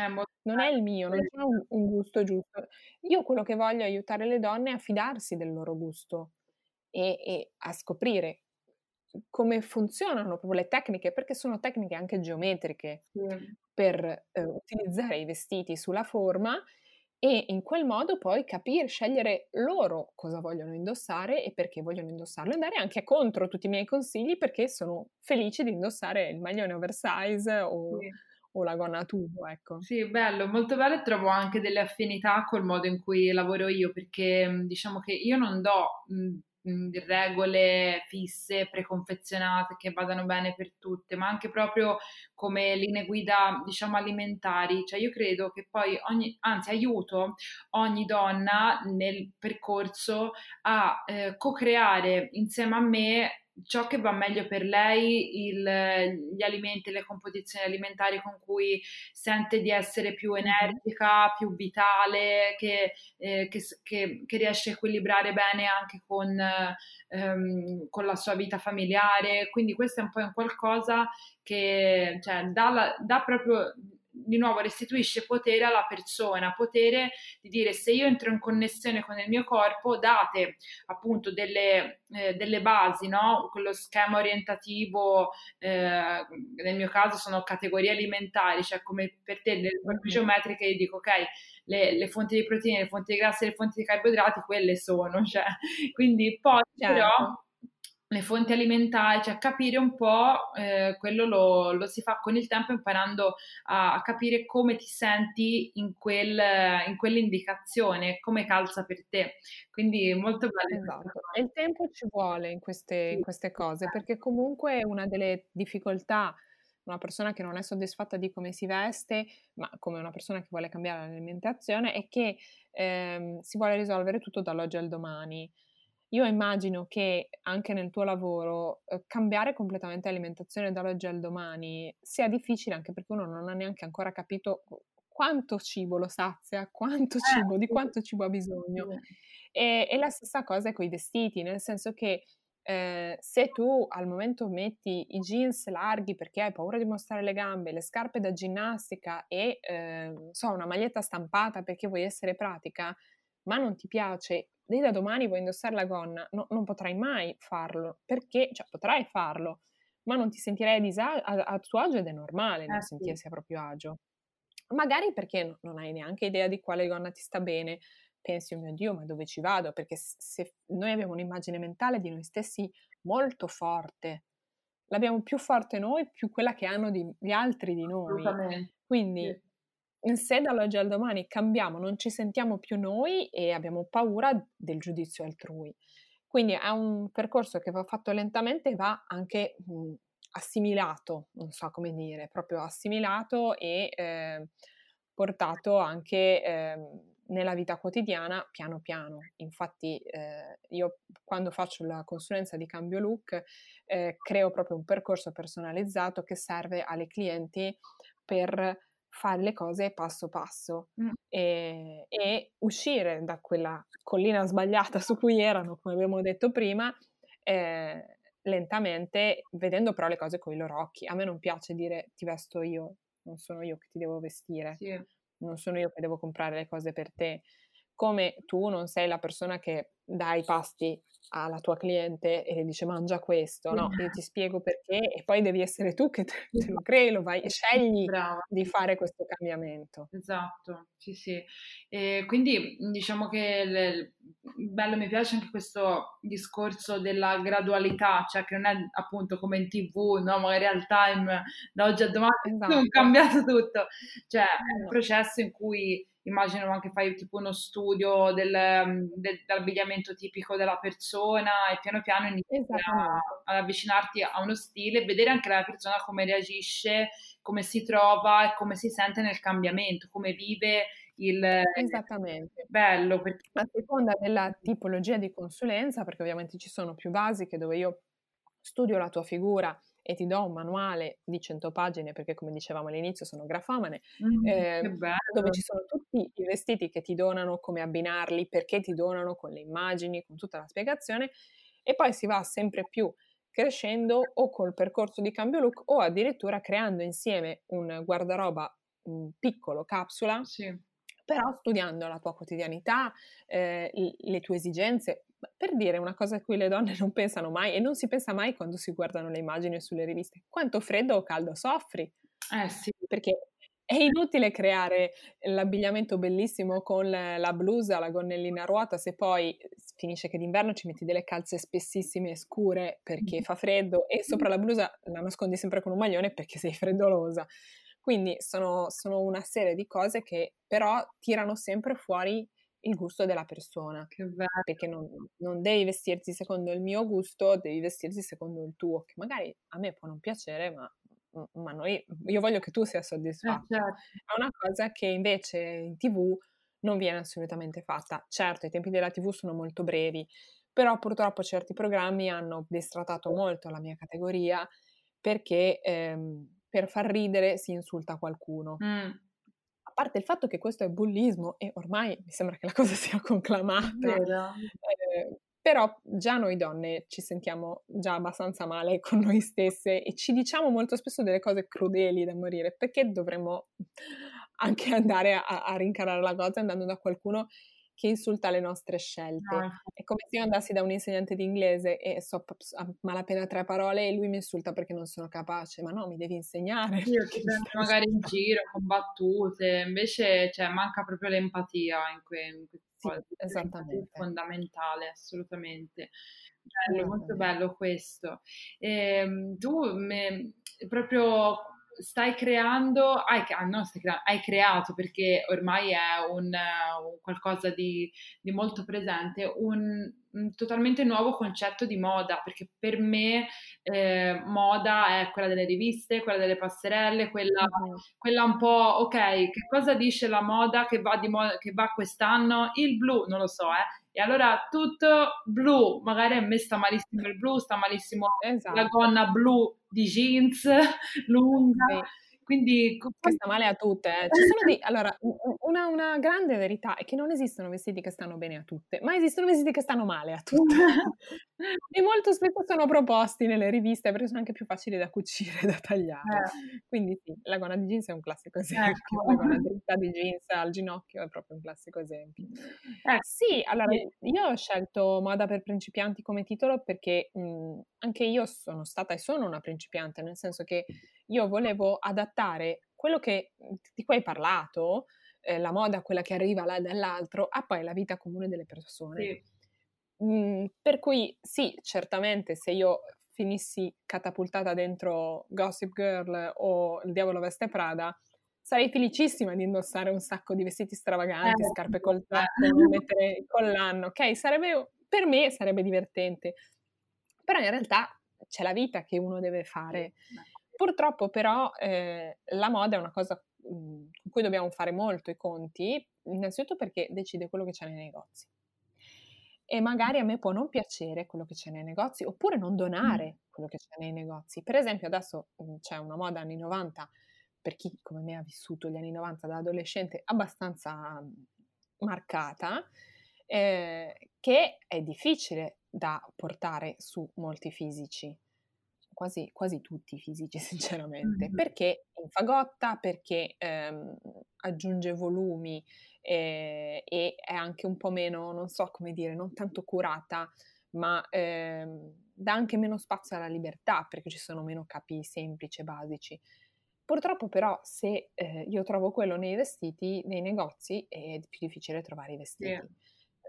non è il mio, non c'è un, un gusto giusto. Io quello che voglio è aiutare le donne a fidarsi del loro gusto e, e a scoprire come funzionano proprio le tecniche, perché sono tecniche anche geometriche sì. per eh, utilizzare i vestiti sulla forma, e in quel modo poi capire, scegliere loro cosa vogliono indossare e perché vogliono indossarlo, e andare anche contro tutti i miei consigli, perché sono felice di indossare il maglione oversize o, sì. o la gonna a tubo, ecco. Sì, bello, molto bello. Trovo anche delle affinità col modo in cui lavoro io, perché diciamo che io non do... Mh, regole fisse, preconfezionate, che vadano bene per tutte, ma anche proprio come linee guida, diciamo, alimentari. Cioè io credo che poi ogni, anzi aiuto ogni donna nel percorso a eh, co-creare insieme a me ciò che va meglio per lei, il, gli alimenti, le composizioni alimentari con cui sente di essere più energica, più vitale, che, eh, che, che, che riesce a equilibrare bene anche con, ehm, con la sua vita familiare. Quindi questo è un po' un qualcosa che cioè, dà, la, dà proprio... di nuovo restituisce potere alla persona, potere di dire: se io entro in connessione con il mio corpo, date appunto delle, eh, delle basi, no? Quello schema orientativo, eh, nel mio caso sono categorie alimentari, cioè come per te le forme geometriche, io dico ok, le, le fonti di proteine, le fonti di grassi e le fonti di carboidrati, quelle sono, cioè, quindi poi certo. però le fonti alimentari, cioè capire un po', eh, quello lo, lo si fa con il tempo, imparando a, a capire come ti senti in, quel, in quell'indicazione, come calza per te. Quindi molto bello. Esatto. E il tempo ci vuole in queste, sì. in queste cose, perché comunque una delle difficoltà, una persona che non è soddisfatta di come si veste, ma come una persona che vuole cambiare l'alimentazione, è che ehm, si vuole risolvere tutto dall'oggi al domani. Io immagino che anche nel tuo lavoro eh, cambiare completamente l'alimentazione dall'oggi al domani sia difficile, anche perché uno non ha neanche ancora capito quanto cibo lo sazia, quanto cibo, di quanto cibo ha bisogno. E, e la stessa cosa è con i vestiti, nel senso che eh, se tu al momento metti i jeans larghi perché hai paura di mostrare le gambe, le scarpe da ginnastica e eh, so, una maglietta stampata perché vuoi essere pratica, ma non ti piace, lei da domani vuoi indossare la gonna, no, non potrai mai farlo, perché, cioè potrai farlo, ma non ti sentirai a, disag- a, a tuo agio, ed è normale non eh, sentirsi sì. a proprio agio. Magari perché non hai neanche idea di quale gonna ti sta bene, pensi, oh mio Dio, ma dove ci vado? Perché se noi abbiamo un'immagine mentale di noi stessi molto forte, l'abbiamo più forte noi, più quella che hanno di, gli altri di noi. Quindi... Sì. Se dall'oggi al domani cambiamo, non ci sentiamo più noi e abbiamo paura del giudizio altrui. Quindi è un percorso che va fatto lentamente, va anche mh, assimilato, non so come dire, proprio assimilato e eh, portato anche eh, nella vita quotidiana piano piano. Infatti eh, io quando faccio la consulenza di cambio look eh, creo proprio un percorso personalizzato che serve alle clienti per fare le cose passo passo mm. e, e uscire da quella collina sbagliata su cui erano, come abbiamo detto prima, eh, lentamente, vedendo però le cose con i loro occhi. A me non piace dire ti vesto io, non sono io che ti devo vestire, sì. non sono io che devo comprare le cose per te, come tu non sei la persona che dà i pasti alla tua cliente e dice mangia questo, no, io ti spiego perché e poi devi essere tu che te lo crei, lo vai, scegli Brava. Di fare questo cambiamento. Esatto, sì sì, e quindi diciamo che le, bello, mi piace anche questo discorso della gradualità, cioè che non è appunto come in tivù, no, magari al time da oggi a domani esatto. non è cambiato tutto, cioè è un processo in cui immagino anche fai tipo uno studio del, del, dell'abbigliamento tipico della persona e piano piano inizi ad avvicinarti a uno stile e vedere anche la persona come reagisce, come si trova e come si sente nel cambiamento, come vive il... Esattamente. Bello. Perché... A seconda della tipologia di consulenza, perché ovviamente ci sono più basiche dove io studio la tua figura e ti do un manuale di cento pagine, perché come dicevamo all'inizio sono grafomane, mm, eh, dove ci sono tutti i vestiti che ti donano, come abbinarli, perché ti donano, con le immagini, con tutta la spiegazione. E poi si va sempre più crescendo o col percorso di cambio look o addirittura creando insieme un guardaroba un piccolo, capsula, sì. però studiando la tua quotidianità, eh, le tue esigenze. Per dire una cosa a cui le donne non pensano mai e non si pensa mai quando si guardano le immagini sulle riviste: quanto freddo o caldo soffri? Eh sì. Perché è inutile creare l'abbigliamento bellissimo con la blusa, la gonnellina a ruota, se poi finisce che d'inverno ci metti delle calze spessissime e scure perché fa freddo e sopra la blusa la nascondi sempre con un maglione perché sei freddolosa. Quindi sono, sono una serie di cose che però tirano sempre fuori il gusto della persona, che bello. Perché non, non devi vestirti secondo il mio gusto, devi vestirti secondo il tuo, che magari a me può non piacere, ma, ma noi, io voglio che tu sia soddisfatta. Eh, certo. È una cosa che invece in tivù non viene assolutamente fatta. Certo, i tempi della tivù sono molto brevi, però purtroppo certi programmi hanno destratato molto la mia categoria, perché ehm, per far ridere si insulta qualcuno. Mm. A parte il fatto che questo è bullismo e ormai mi sembra che la cosa sia conclamata, eh, però già noi donne ci sentiamo già abbastanza male con noi stesse e ci diciamo molto spesso delle cose crudeli da morire, perché dovremmo anche andare a, a rincarare la cosa andando da qualcuno che insulta le nostre scelte. No. È come se io andassi da un insegnante di inglese e so a malapena tre parole e lui mi insulta perché non sono capace. Ma no, mi devi insegnare. Io ti prendo magari in giro, con battute, invece cioè, manca proprio l'empatia in, que- in queste sì, cose. Esattamente. È fondamentale, assolutamente. Bello, esattamente. Molto bello questo. E, tu me, proprio... Stai creando, hai, ah, no, stai creando, hai creato, perché ormai è un, un qualcosa di, di molto presente, un, un totalmente nuovo concetto di moda, perché per me eh, moda è quella delle riviste, quella delle passerelle, quella, mm. quella un po', ok, che cosa dice la moda che va, di moda, che va quest'anno? Il blu, non lo so, eh. E allora tutto blu, magari a me sta malissimo il blu, sta malissimo esatto. la gonna blu di jeans lunga, sì. quindi sta male a tutte. Eh. Ci sono di... Allora, una, una grande verità è che non esistono vestiti che stanno bene a tutte, ma esistono vestiti che stanno male a tutte. E molto spesso sono proposti nelle riviste perché sono anche più facili da cucire e da tagliare. Eh. Quindi sì, la gonna di jeans è un classico esempio, ecco. La gonna dritta di jeans al ginocchio è proprio un classico esempio. Eh, sì, allora io ho scelto Moda per Principianti come titolo perché mh, anche io sono stata e sono una principiante, nel senso che io volevo adattare quello che, di cui hai parlato, eh, la moda, quella che arriva là dall'altro, a poi la vita comune delle persone. Sì. Mm, per cui sì, certamente se io finissi catapultata dentro Gossip Girl o Il Diavolo Veste Prada sarei felicissima di indossare un sacco di vestiti stravaganti, eh. scarpe col tacco, eh. mettere il collano, ok? Sarebbe, per me sarebbe divertente, però in realtà c'è la vita che uno deve fare. Purtroppo però eh, la moda è una cosa con cui dobbiamo fare molto i conti, innanzitutto perché decide quello che c'è nei negozi. E magari a me può non piacere quello che c'è nei negozi, oppure non donare quello che c'è nei negozi. Per esempio adesso c'è una moda anni novanta, per chi come me ha vissuto gli anni novanta da adolescente, abbastanza marcata, eh, che è difficile da portare su molti fisici, quasi, quasi tutti i fisici sinceramente, mm-hmm. perché infagotta, perché ehm, aggiunge volumi eh, e è anche un po' meno, non so come dire, non tanto curata, ma ehm, dà anche meno spazio alla libertà, perché ci sono meno capi semplici e basici. Purtroppo però se eh, io trovo quello nei vestiti, nei negozi, è più difficile trovare i vestiti. Yeah.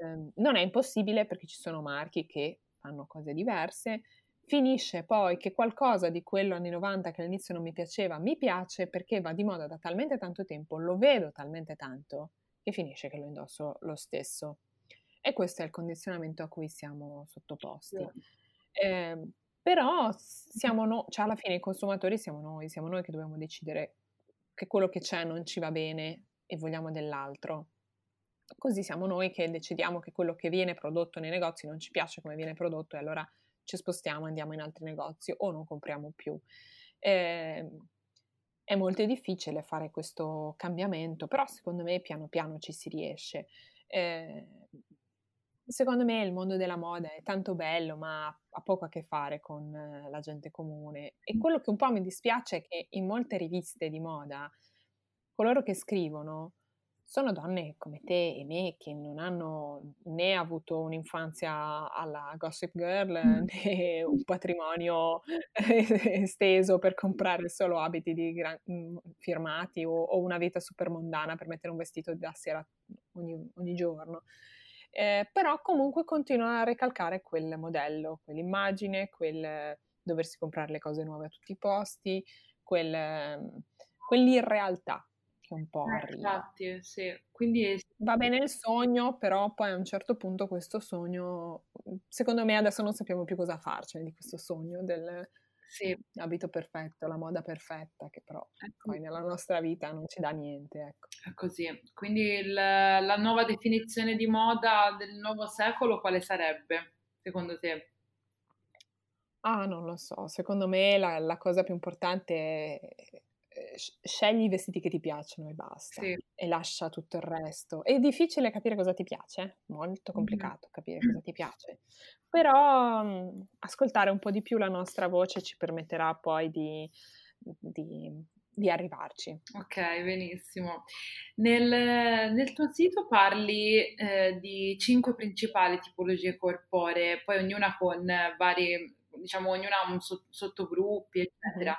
Eh, non è impossibile perché ci sono marchi che fanno cose diverse. Finisce poi che qualcosa di quello anni novanta che all'inizio non mi piaceva, mi piace perché va di moda da talmente tanto tempo, lo vedo talmente tanto, che finisce che lo indosso lo stesso. E questo è il condizionamento a cui siamo sottoposti. Yeah. Eh, Però siamo no, cioè alla fine i consumatori siamo noi, siamo noi che dobbiamo decidere che quello che c'è non ci va bene e vogliamo dell'altro. Così siamo noi che decidiamo che quello che viene prodotto nei negozi non ci piace come viene prodotto e allora ci spostiamo, andiamo in altri negozi o non compriamo più. Eh, è molto difficile fare questo cambiamento, però secondo me piano piano ci si riesce. Eh, Secondo me il mondo della moda è tanto bello, ma ha poco a che fare con la gente comune. E quello che un po' mi dispiace è che in molte riviste di moda, coloro che scrivono sono donne come te e me, che non hanno né avuto un'infanzia alla Gossip Girl, né un patrimonio esteso per comprare solo abiti di gran... firmati o, o una vita super mondana per mettere un vestito da sera ogni, ogni giorno. Eh, però comunque continuano a ricalcare quel modello, quell'immagine, quel doversi comprare le cose nuove a tutti i posti, quel, quell'irrealtà che un po' arriva. Infatti, sì. Quindi... va bene il sogno, però poi a un certo punto questo sogno, secondo me adesso non sappiamo più cosa farcene di questo sogno del... Sì. Abito perfetto, la moda perfetta, che però ecco. Poi nella nostra vita non ci dà niente. Ecco. È così. Quindi il, la nuova definizione di moda del nuovo secolo quale sarebbe, secondo te? Ah, non lo so. Secondo me la, la cosa più importante è scegli i vestiti che ti piacciono e basta. Sì. E lascia tutto il resto. È difficile capire cosa ti piace, molto complicato mm. capire cosa ti piace, però mh, ascoltare un po' di più la nostra voce ci permetterà poi di, di, di arrivarci. Ok, benissimo. Nel, nel tuo sito parli eh, di cinque principali tipologie corporee, poi ognuna con vari... diciamo ognuna ha un so- sottogruppi eccetera,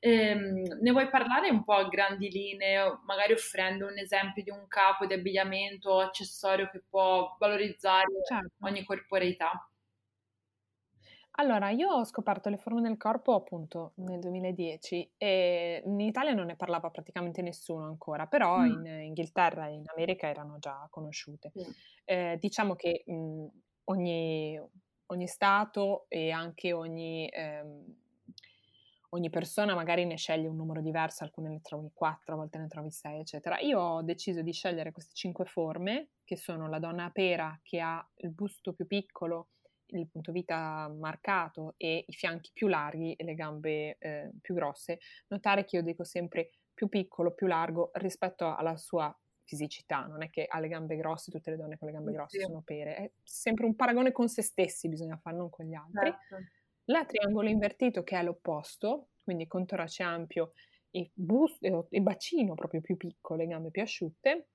ehm, ne vuoi parlare un po' a grandi linee, magari offrendo un esempio di un capo di abbigliamento o accessorio che può valorizzare certo. ogni corporeità? Allora, io ho scoperto le forme del corpo appunto nel duemiladieci e in Italia non ne parlava praticamente nessuno ancora, però mm. in Inghilterra e in America erano già conosciute. mm. Eh, diciamo che mh, ogni ogni stato e anche ogni, ehm, ogni persona magari ne sceglie un numero diverso, alcune ne trovi quattro, a volte ne trovi sei, eccetera. Io ho deciso di scegliere queste cinque forme, che sono la donna a pera, che ha il busto più piccolo, il punto vita marcato e i fianchi più larghi e le gambe eh, più grosse. Notare che io dico sempre più piccolo, più largo rispetto alla sua fisicità, non è che ha le gambe grosse, tutte le donne con le gambe grosse sì. sono pere, è sempre un paragone con se stessi bisogna fare, non con gli altri. Certo. La triangolo invertito che è l'opposto, quindi con torace ampio e, busto, e bacino proprio più piccolo, le gambe più asciutte.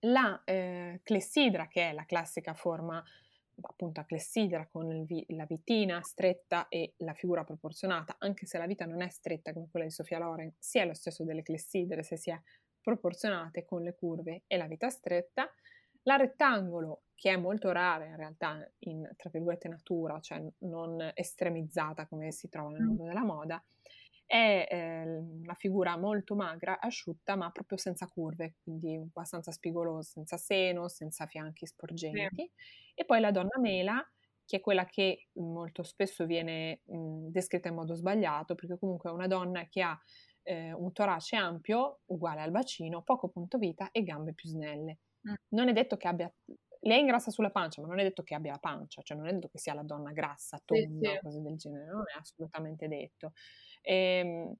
La eh, clessidra che è la classica forma appunto a clessidra con il vi- la vitina stretta e la figura proporzionata, anche se la vita non è stretta come quella di Sophia Loren, si è lo stesso delle clessidre se si è proporzionate con le curve e la vita stretta. La rettangolo, che è molto rara in realtà in tra virgolette natura, cioè non estremizzata come si trova nel mondo della moda, è eh, una figura molto magra, asciutta, ma proprio senza curve, quindi abbastanza spigolosa, senza seno, senza fianchi sporgenti. Sì. E poi la donna mela, che è quella che molto spesso viene mh, descritta in modo sbagliato, perché comunque è una donna che ha un torace ampio uguale al bacino, poco punto vita e gambe più snelle. non è detto che abbia, lei ingrassa sulla pancia, ma non è detto che abbia la pancia, cioè non è detto che sia la donna grassa, tonda, sì, sì. cose del genere, non è assolutamente detto. E,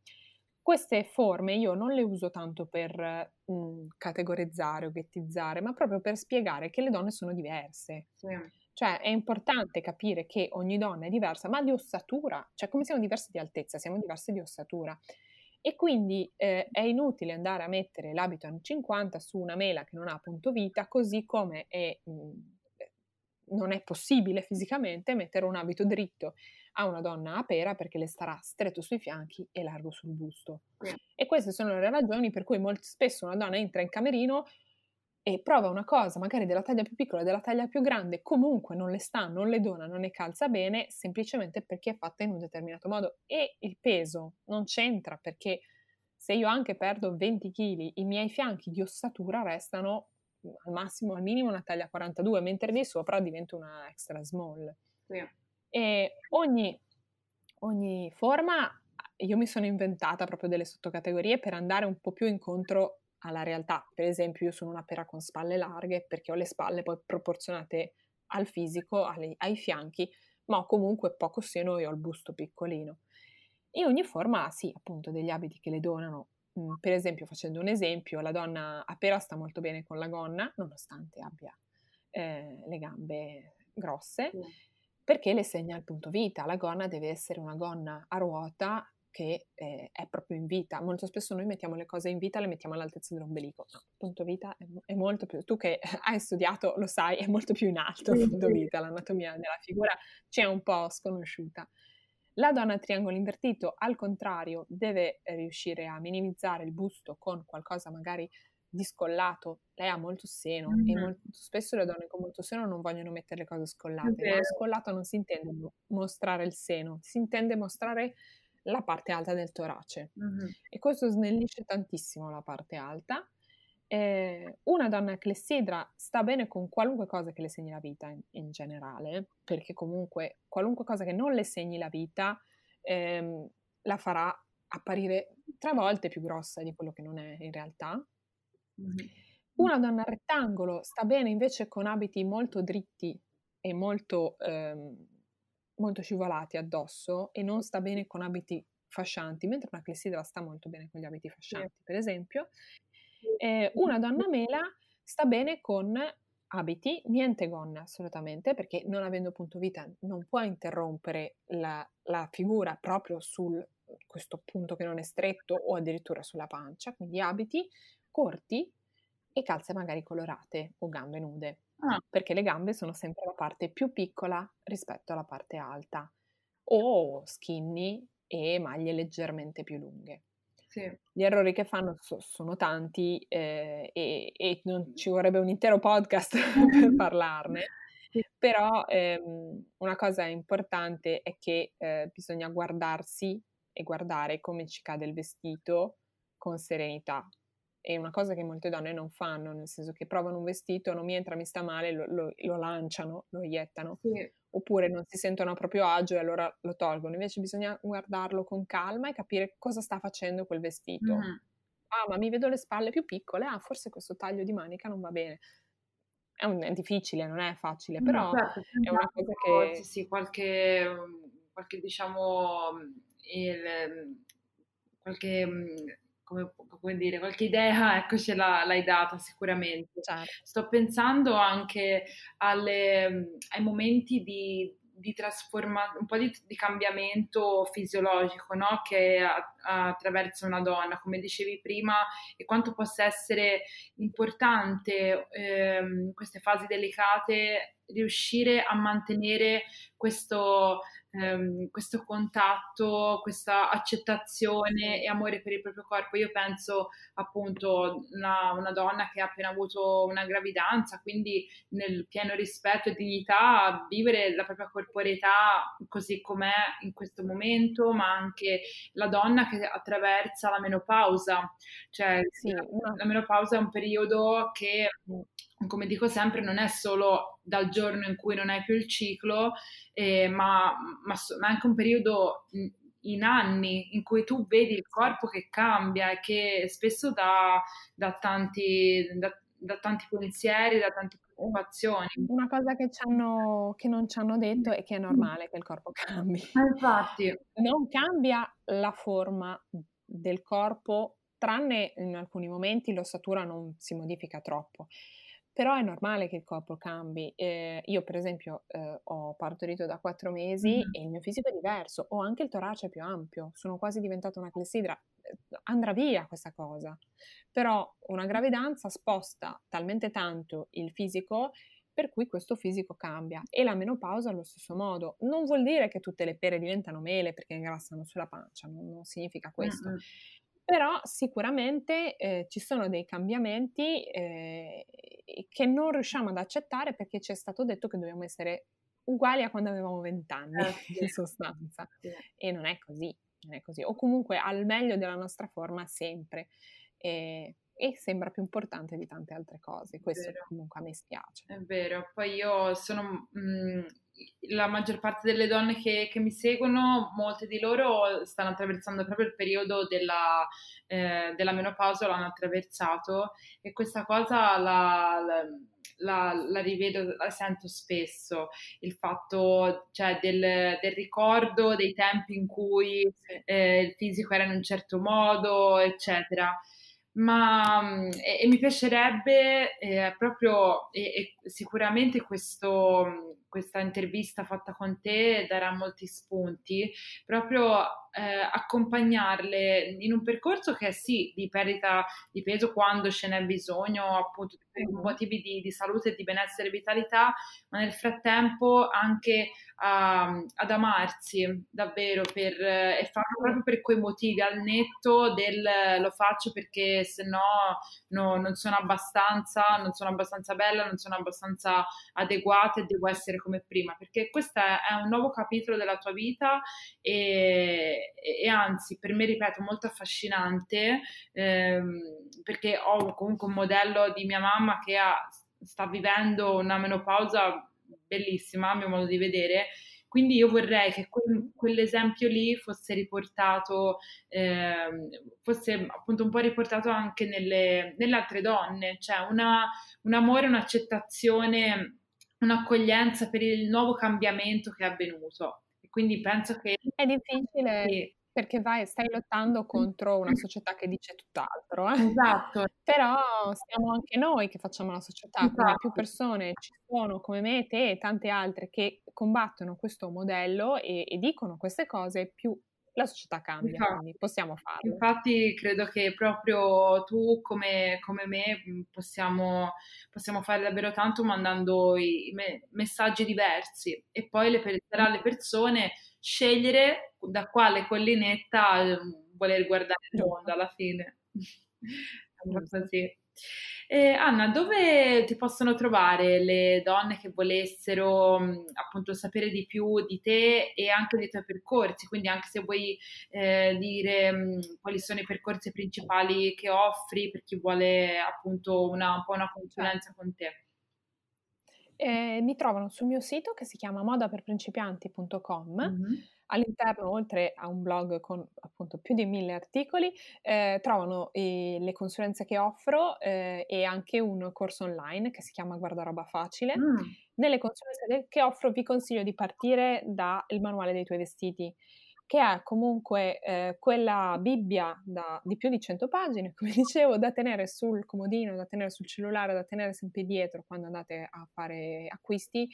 queste forme io non le uso tanto per mh, categorizzare o ghettizzare, ma proprio per spiegare che le donne sono diverse. Sì. Cioè è importante capire che ogni donna è diversa, ma di ossatura, cioè come siamo diversi di altezza, siamo diversi di ossatura. E quindi eh, è inutile andare a mettere l'abito anni cinquanta su una mela che non ha appunto vita, così come è, mh, non è possibile fisicamente mettere un abito dritto a una donna a pera, perché le starà stretto sui fianchi e largo sul busto. Yeah. E queste sono le ragioni per cui molto spesso una donna entra in camerino e prova una cosa, magari della taglia più piccola, della taglia più grande, comunque non le sta, non le dona, non le calza bene, semplicemente perché è fatta in un determinato modo. E il peso non c'entra, perché se io anche perdo venti chili, i miei fianchi di ossatura restano al massimo, al minimo una taglia quarantadue, mentre di sopra divento una extra small. Yeah. E ogni, ogni forma, io mi sono inventata proprio delle sottocategorie per andare un po' più incontro alla realtà. Per esempio, io sono una pera con spalle larghe perché ho le spalle poi proporzionate al fisico, alle, ai fianchi, ma ho comunque poco seno e ho il busto piccolino. E ogni forma ha sì, appunto, degli abiti che le donano. Mm, per esempio, facendo un esempio, la donna a pera sta molto bene con la gonna, nonostante abbia eh, le gambe grosse, mm. perché le segna il punto vita. La gonna deve essere una gonna a ruota che eh, è proprio in vita. Molto spesso noi mettiamo le cose in vita, le mettiamo all'altezza dell'ombelico. No, il punto vita è, è molto più, tu che hai studiato lo sai, è molto più in alto il punto vita, l'anatomia della figura ci è un po' sconosciuta. La donna a triangolo invertito, al contrario, deve riuscire a minimizzare il busto con qualcosa magari discollato. Lei ha molto seno, mm-hmm. e molto spesso le donne con molto seno non vogliono mettere le cose scollate. Okay. No? Scollato non si intende mostrare il seno, si intende mostrare la parte alta del torace, mm-hmm. e questo snellisce tantissimo la parte alta. Eh, una donna clessidra sta bene con qualunque cosa che le segni la vita, in, in generale, perché comunque qualunque cosa che non le segni la vita ehm, la farà apparire tre volte più grossa di quello che non è in realtà. Una donna rettangolo sta bene invece con abiti molto dritti e molto, ehm, molto scivolati addosso, e non sta bene con abiti fascianti, mentre una clessidra sta molto bene con gli abiti fascianti, sì. per esempio. Eh, una donna mela sta bene con abiti, niente gonna assolutamente, perché non avendo punto vita non può interrompere la, la figura proprio su questo punto che non è stretto o addirittura sulla pancia, quindi abiti corti e calze magari colorate o gambe nude, ah. perché le gambe sono sempre la parte più piccola rispetto alla parte alta, o skinny e maglie leggermente più lunghe. Sì. Gli errori che fanno so, sono tanti eh, e, e non ci vorrebbe un intero podcast per parlarne, però ehm, una cosa importante è che eh, bisogna guardarsi e guardare come ci cade il vestito con serenità. È una cosa che molte donne non fanno, nel senso che provano un vestito, non mi entra, mi sta male, lo, lo, lo lanciano, lo iettano, sì. oppure non si sentono a proprio agio e allora lo tolgono. Invece bisogna guardarlo con calma e capire cosa sta facendo quel vestito. Mm. Ah, ma mi vedo le spalle più piccole, ah, forse questo taglio di manica non va bene. È, un, è difficile, non è facile, però no, certo, è una cosa che... Sì, sì, qualche, qualche diciamo, il, qualche... Come, come dire, qualche idea, ecco, ce l'ha, l'hai data sicuramente. Certo. Sto pensando anche alle, ai momenti di, di trasformazione, un po' di, di cambiamento fisiologico, no? Che attraversa una donna, come dicevi prima, e quanto possa essere importante ehm, in queste fasi delicate riuscire a mantenere questo, ehm, questo contatto, questa accettazione e amore per il proprio corpo. Io penso appunto a una donna che ha appena avuto una gravidanza, quindi nel pieno rispetto e dignità vivere la propria corporeità così com'è in questo momento, ma anche la donna che attraversa la menopausa, cioè sì, la, la menopausa è un periodo che, come dico sempre, non è solo dal giorno in cui non hai più il ciclo, eh, ma, ma, ma anche un periodo in, in anni in cui tu vedi il corpo che cambia, che spesso dà, dà tanti, dà, da tanti pensieri, da tante preoccupazioni. Una cosa che, ci hanno, che non ci hanno detto è che è normale che il corpo cambi. Infatti. Non cambia la forma del corpo, tranne in alcuni momenti l'ossatura non si modifica troppo. Però è normale che il corpo cambi. Eh, io per esempio eh, ho partorito da quattro mesi mm-hmm. e il mio fisico è diverso, ho anche il torace più ampio, sono quasi diventata una clessidra, andrà via questa cosa. Però una gravidanza sposta talmente tanto il fisico per cui questo fisico cambia, e la menopausa allo stesso modo. Non vuol dire che tutte le pere diventano mele perché ingrassano sulla pancia, non, non significa questo. Mm-hmm. Però sicuramente eh, ci sono dei cambiamenti eh, che non riusciamo ad accettare perché ci è stato detto che dobbiamo essere uguali a quando avevamo vent'anni, eh, in sostanza. Sì. E non è così, non è così. O comunque al meglio della nostra forma sempre. E, e sembra più importante di tante altre cose. Questo comunque a me spiace. È vero. Poi io sono... Mh... la maggior parte delle donne che, che mi seguono, molte di loro stanno attraversando proprio il periodo della, eh, della menopausa, l'hanno attraversato, e questa cosa la, la, la, la rivedo, la sento spesso, il fatto cioè, del, del ricordo dei tempi in cui eh, il fisico era in un certo modo, eccetera. Ma e, e mi piacerebbe eh, proprio, e, e sicuramente questo, questa intervista fatta con te darà molti spunti, proprio eh, accompagnarle in un percorso che è sì di perdita di peso quando ce n'è bisogno, appunto per motivi di, di salute, di benessere e vitalità, ma nel frattempo anche a, ad amarsi davvero per, e farlo proprio per quei motivi, al netto del lo faccio perché se no, no non sono abbastanza, non sono abbastanza bella, non sono abbastanza adeguata e devo essere come prima, perché questo è un nuovo capitolo della tua vita e, e anzi per me, ripeto, molto affascinante, ehm, perché ho comunque un modello di mia mamma che ha, sta vivendo una menopausa bellissima a mio modo di vedere, quindi io vorrei che que- quell'esempio lì fosse riportato, ehm, fosse appunto un po' riportato anche nelle, nelle altre donne, cioè una, un amore, un'accettazione, un'accoglienza per il nuovo cambiamento che è avvenuto. E quindi penso che è difficile, sì, perché vai, stai lottando contro una società che dice tutt'altro, eh? Esatto. Però siamo anche noi che facciamo la società, esatto. Quindi più persone ci sono come me, te e tante altre che combattono questo modello e, e dicono queste cose, più la società cambia, infatti, quindi possiamo farlo. Infatti credo che proprio tu come, come me possiamo, possiamo fare davvero tanto mandando i me- messaggi diversi, e poi le per- sarà alle persone scegliere da quale collinetta voler guardare il mondo alla fine. Così. Eh, Anna, dove ti possono trovare le donne che volessero appunto sapere di più di te e anche dei tuoi percorsi, quindi anche se vuoi eh, dire mh, quali sono i percorsi principali che offri per chi vuole appunto una, un po' una consulenza con te? Eh, mi trovano sul mio sito che si chiama moda per principianti punto com, mm-hmm. All'interno, oltre a un blog con appunto più di mille articoli, eh, trovano eh, le consulenze che offro eh, e anche un corso online che si chiama Guardaroba Facile. Mm. Nelle consulenze che offro vi consiglio di partire dal manuale dei tuoi vestiti, che è comunque eh, quella bibbia da, di più di cento pagine, come dicevo, da tenere sul comodino, da tenere sul cellulare, da tenere sempre dietro quando andate a fare acquisti,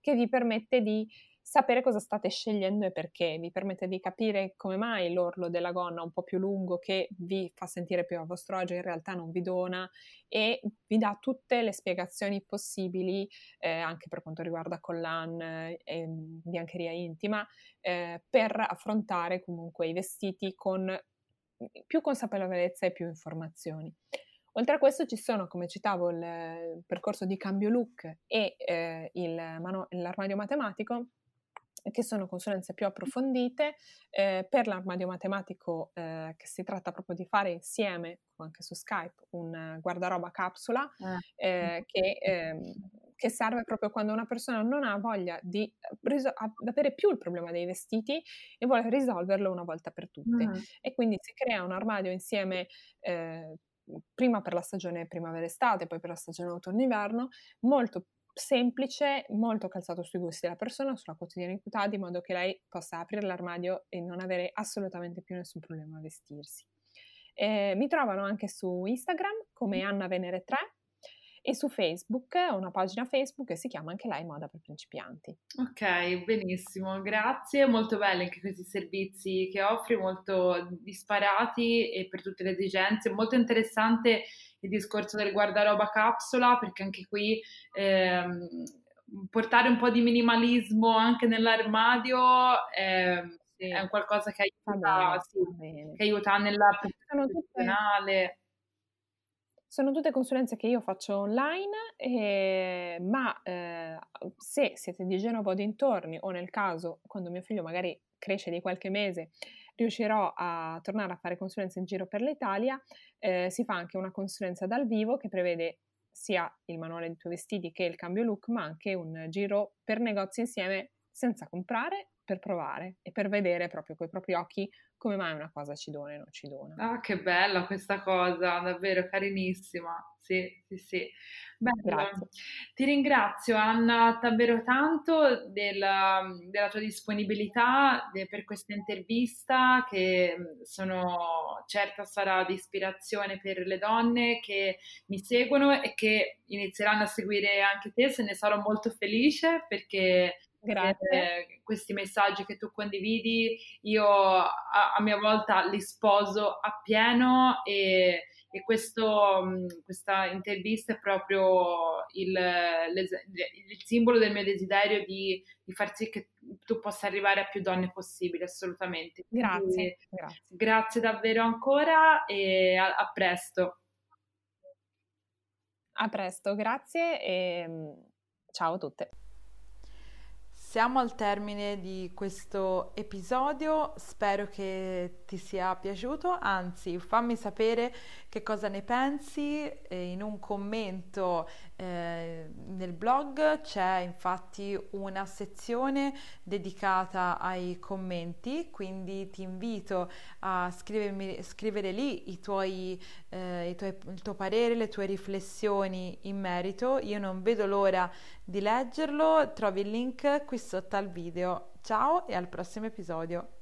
che vi permette di sapere cosa state scegliendo e perché, vi permette di capire come mai l'orlo della gonna un po' più lungo che vi fa sentire più a vostro agio in realtà non vi dona, e vi dà tutte le spiegazioni possibili eh, anche per quanto riguarda collan, eh, biancheria intima, eh, per affrontare comunque i vestiti con più consapevolezza e più informazioni. Oltre a questo ci sono, come citavo, il, il percorso di cambio look e eh, il manu- l'armadio matematico, che sono consulenze più approfondite eh, per l'armadio matematico, eh, che si tratta proprio di fare insieme anche su Skype un uh, guardaroba capsula eh, che, eh, che serve proprio quando una persona non ha voglia di riso- avere più il problema dei vestiti e vuole risolverlo una volta per tutte, uh-huh. E quindi si crea un armadio insieme eh, prima per la stagione primavera-estate, poi per la stagione autunno-inverno, molto semplice, molto calzato sui gusti della persona, sulla quotidianità, di modo che lei possa aprire l'armadio e non avere assolutamente più nessun problema a vestirsi. Eh, mi trovano anche su Instagram come Anna Venere tre e su Facebook, ho una pagina Facebook che si chiama anche lei Moda per Principianti. Ok, benissimo, grazie, molto belli anche questi servizi che offri, molto disparati e per tutte le esigenze, molto interessante il discorso del guardaroba capsula, perché anche qui ehm, portare un po' di minimalismo anche nell'armadio ehm, sì. è un qualcosa che aiuta, bene, sì, che aiuta nella persona personale. Sono tutte consulenze che io faccio online, eh, ma eh, se siete di Genova o dintorni, o nel caso quando mio figlio magari cresce di qualche mese, riuscirò a tornare a fare consulenze in giro per l'Italia, eh, si fa anche una consulenza dal vivo che prevede sia il manuale dei tuoi vestiti che il cambio look, ma anche un giro per negozi insieme senza comprare, per provare e per vedere proprio coi propri occhi come mai una cosa ci dona e non ci dona. Ah, che bella questa cosa, davvero carinissima, sì, sì, sì. Bello. Ti ringrazio Anna davvero tanto della, della tua disponibilità de, per questa intervista, che sono certa sarà di ispirazione per le donne che mi seguono e che inizieranno a seguire anche te, se ne sarò molto felice, perché... Grazie. Questi messaggi che tu condividi io a, a mia volta li sposo appieno e, e questo, questa intervista è proprio il, il simbolo del mio desiderio di, di far sì che tu possa arrivare a più donne possibile, assolutamente. Grazie. Grazie, grazie davvero ancora e a, a presto. A presto, grazie e ciao a tutte. Siamo al termine di questo episodio, spero che ti sia piaciuto, anzi fammi sapere che cosa ne pensi in un commento eh, nel blog, c'è infatti una sezione dedicata ai commenti, quindi ti invito a scrivermi, scrivere lì i tuoi, eh, i tuoi, il tuo parere, le tue riflessioni in merito, io non vedo l'ora di leggerlo, trovi il link qui sotto al video. Ciao e al prossimo episodio!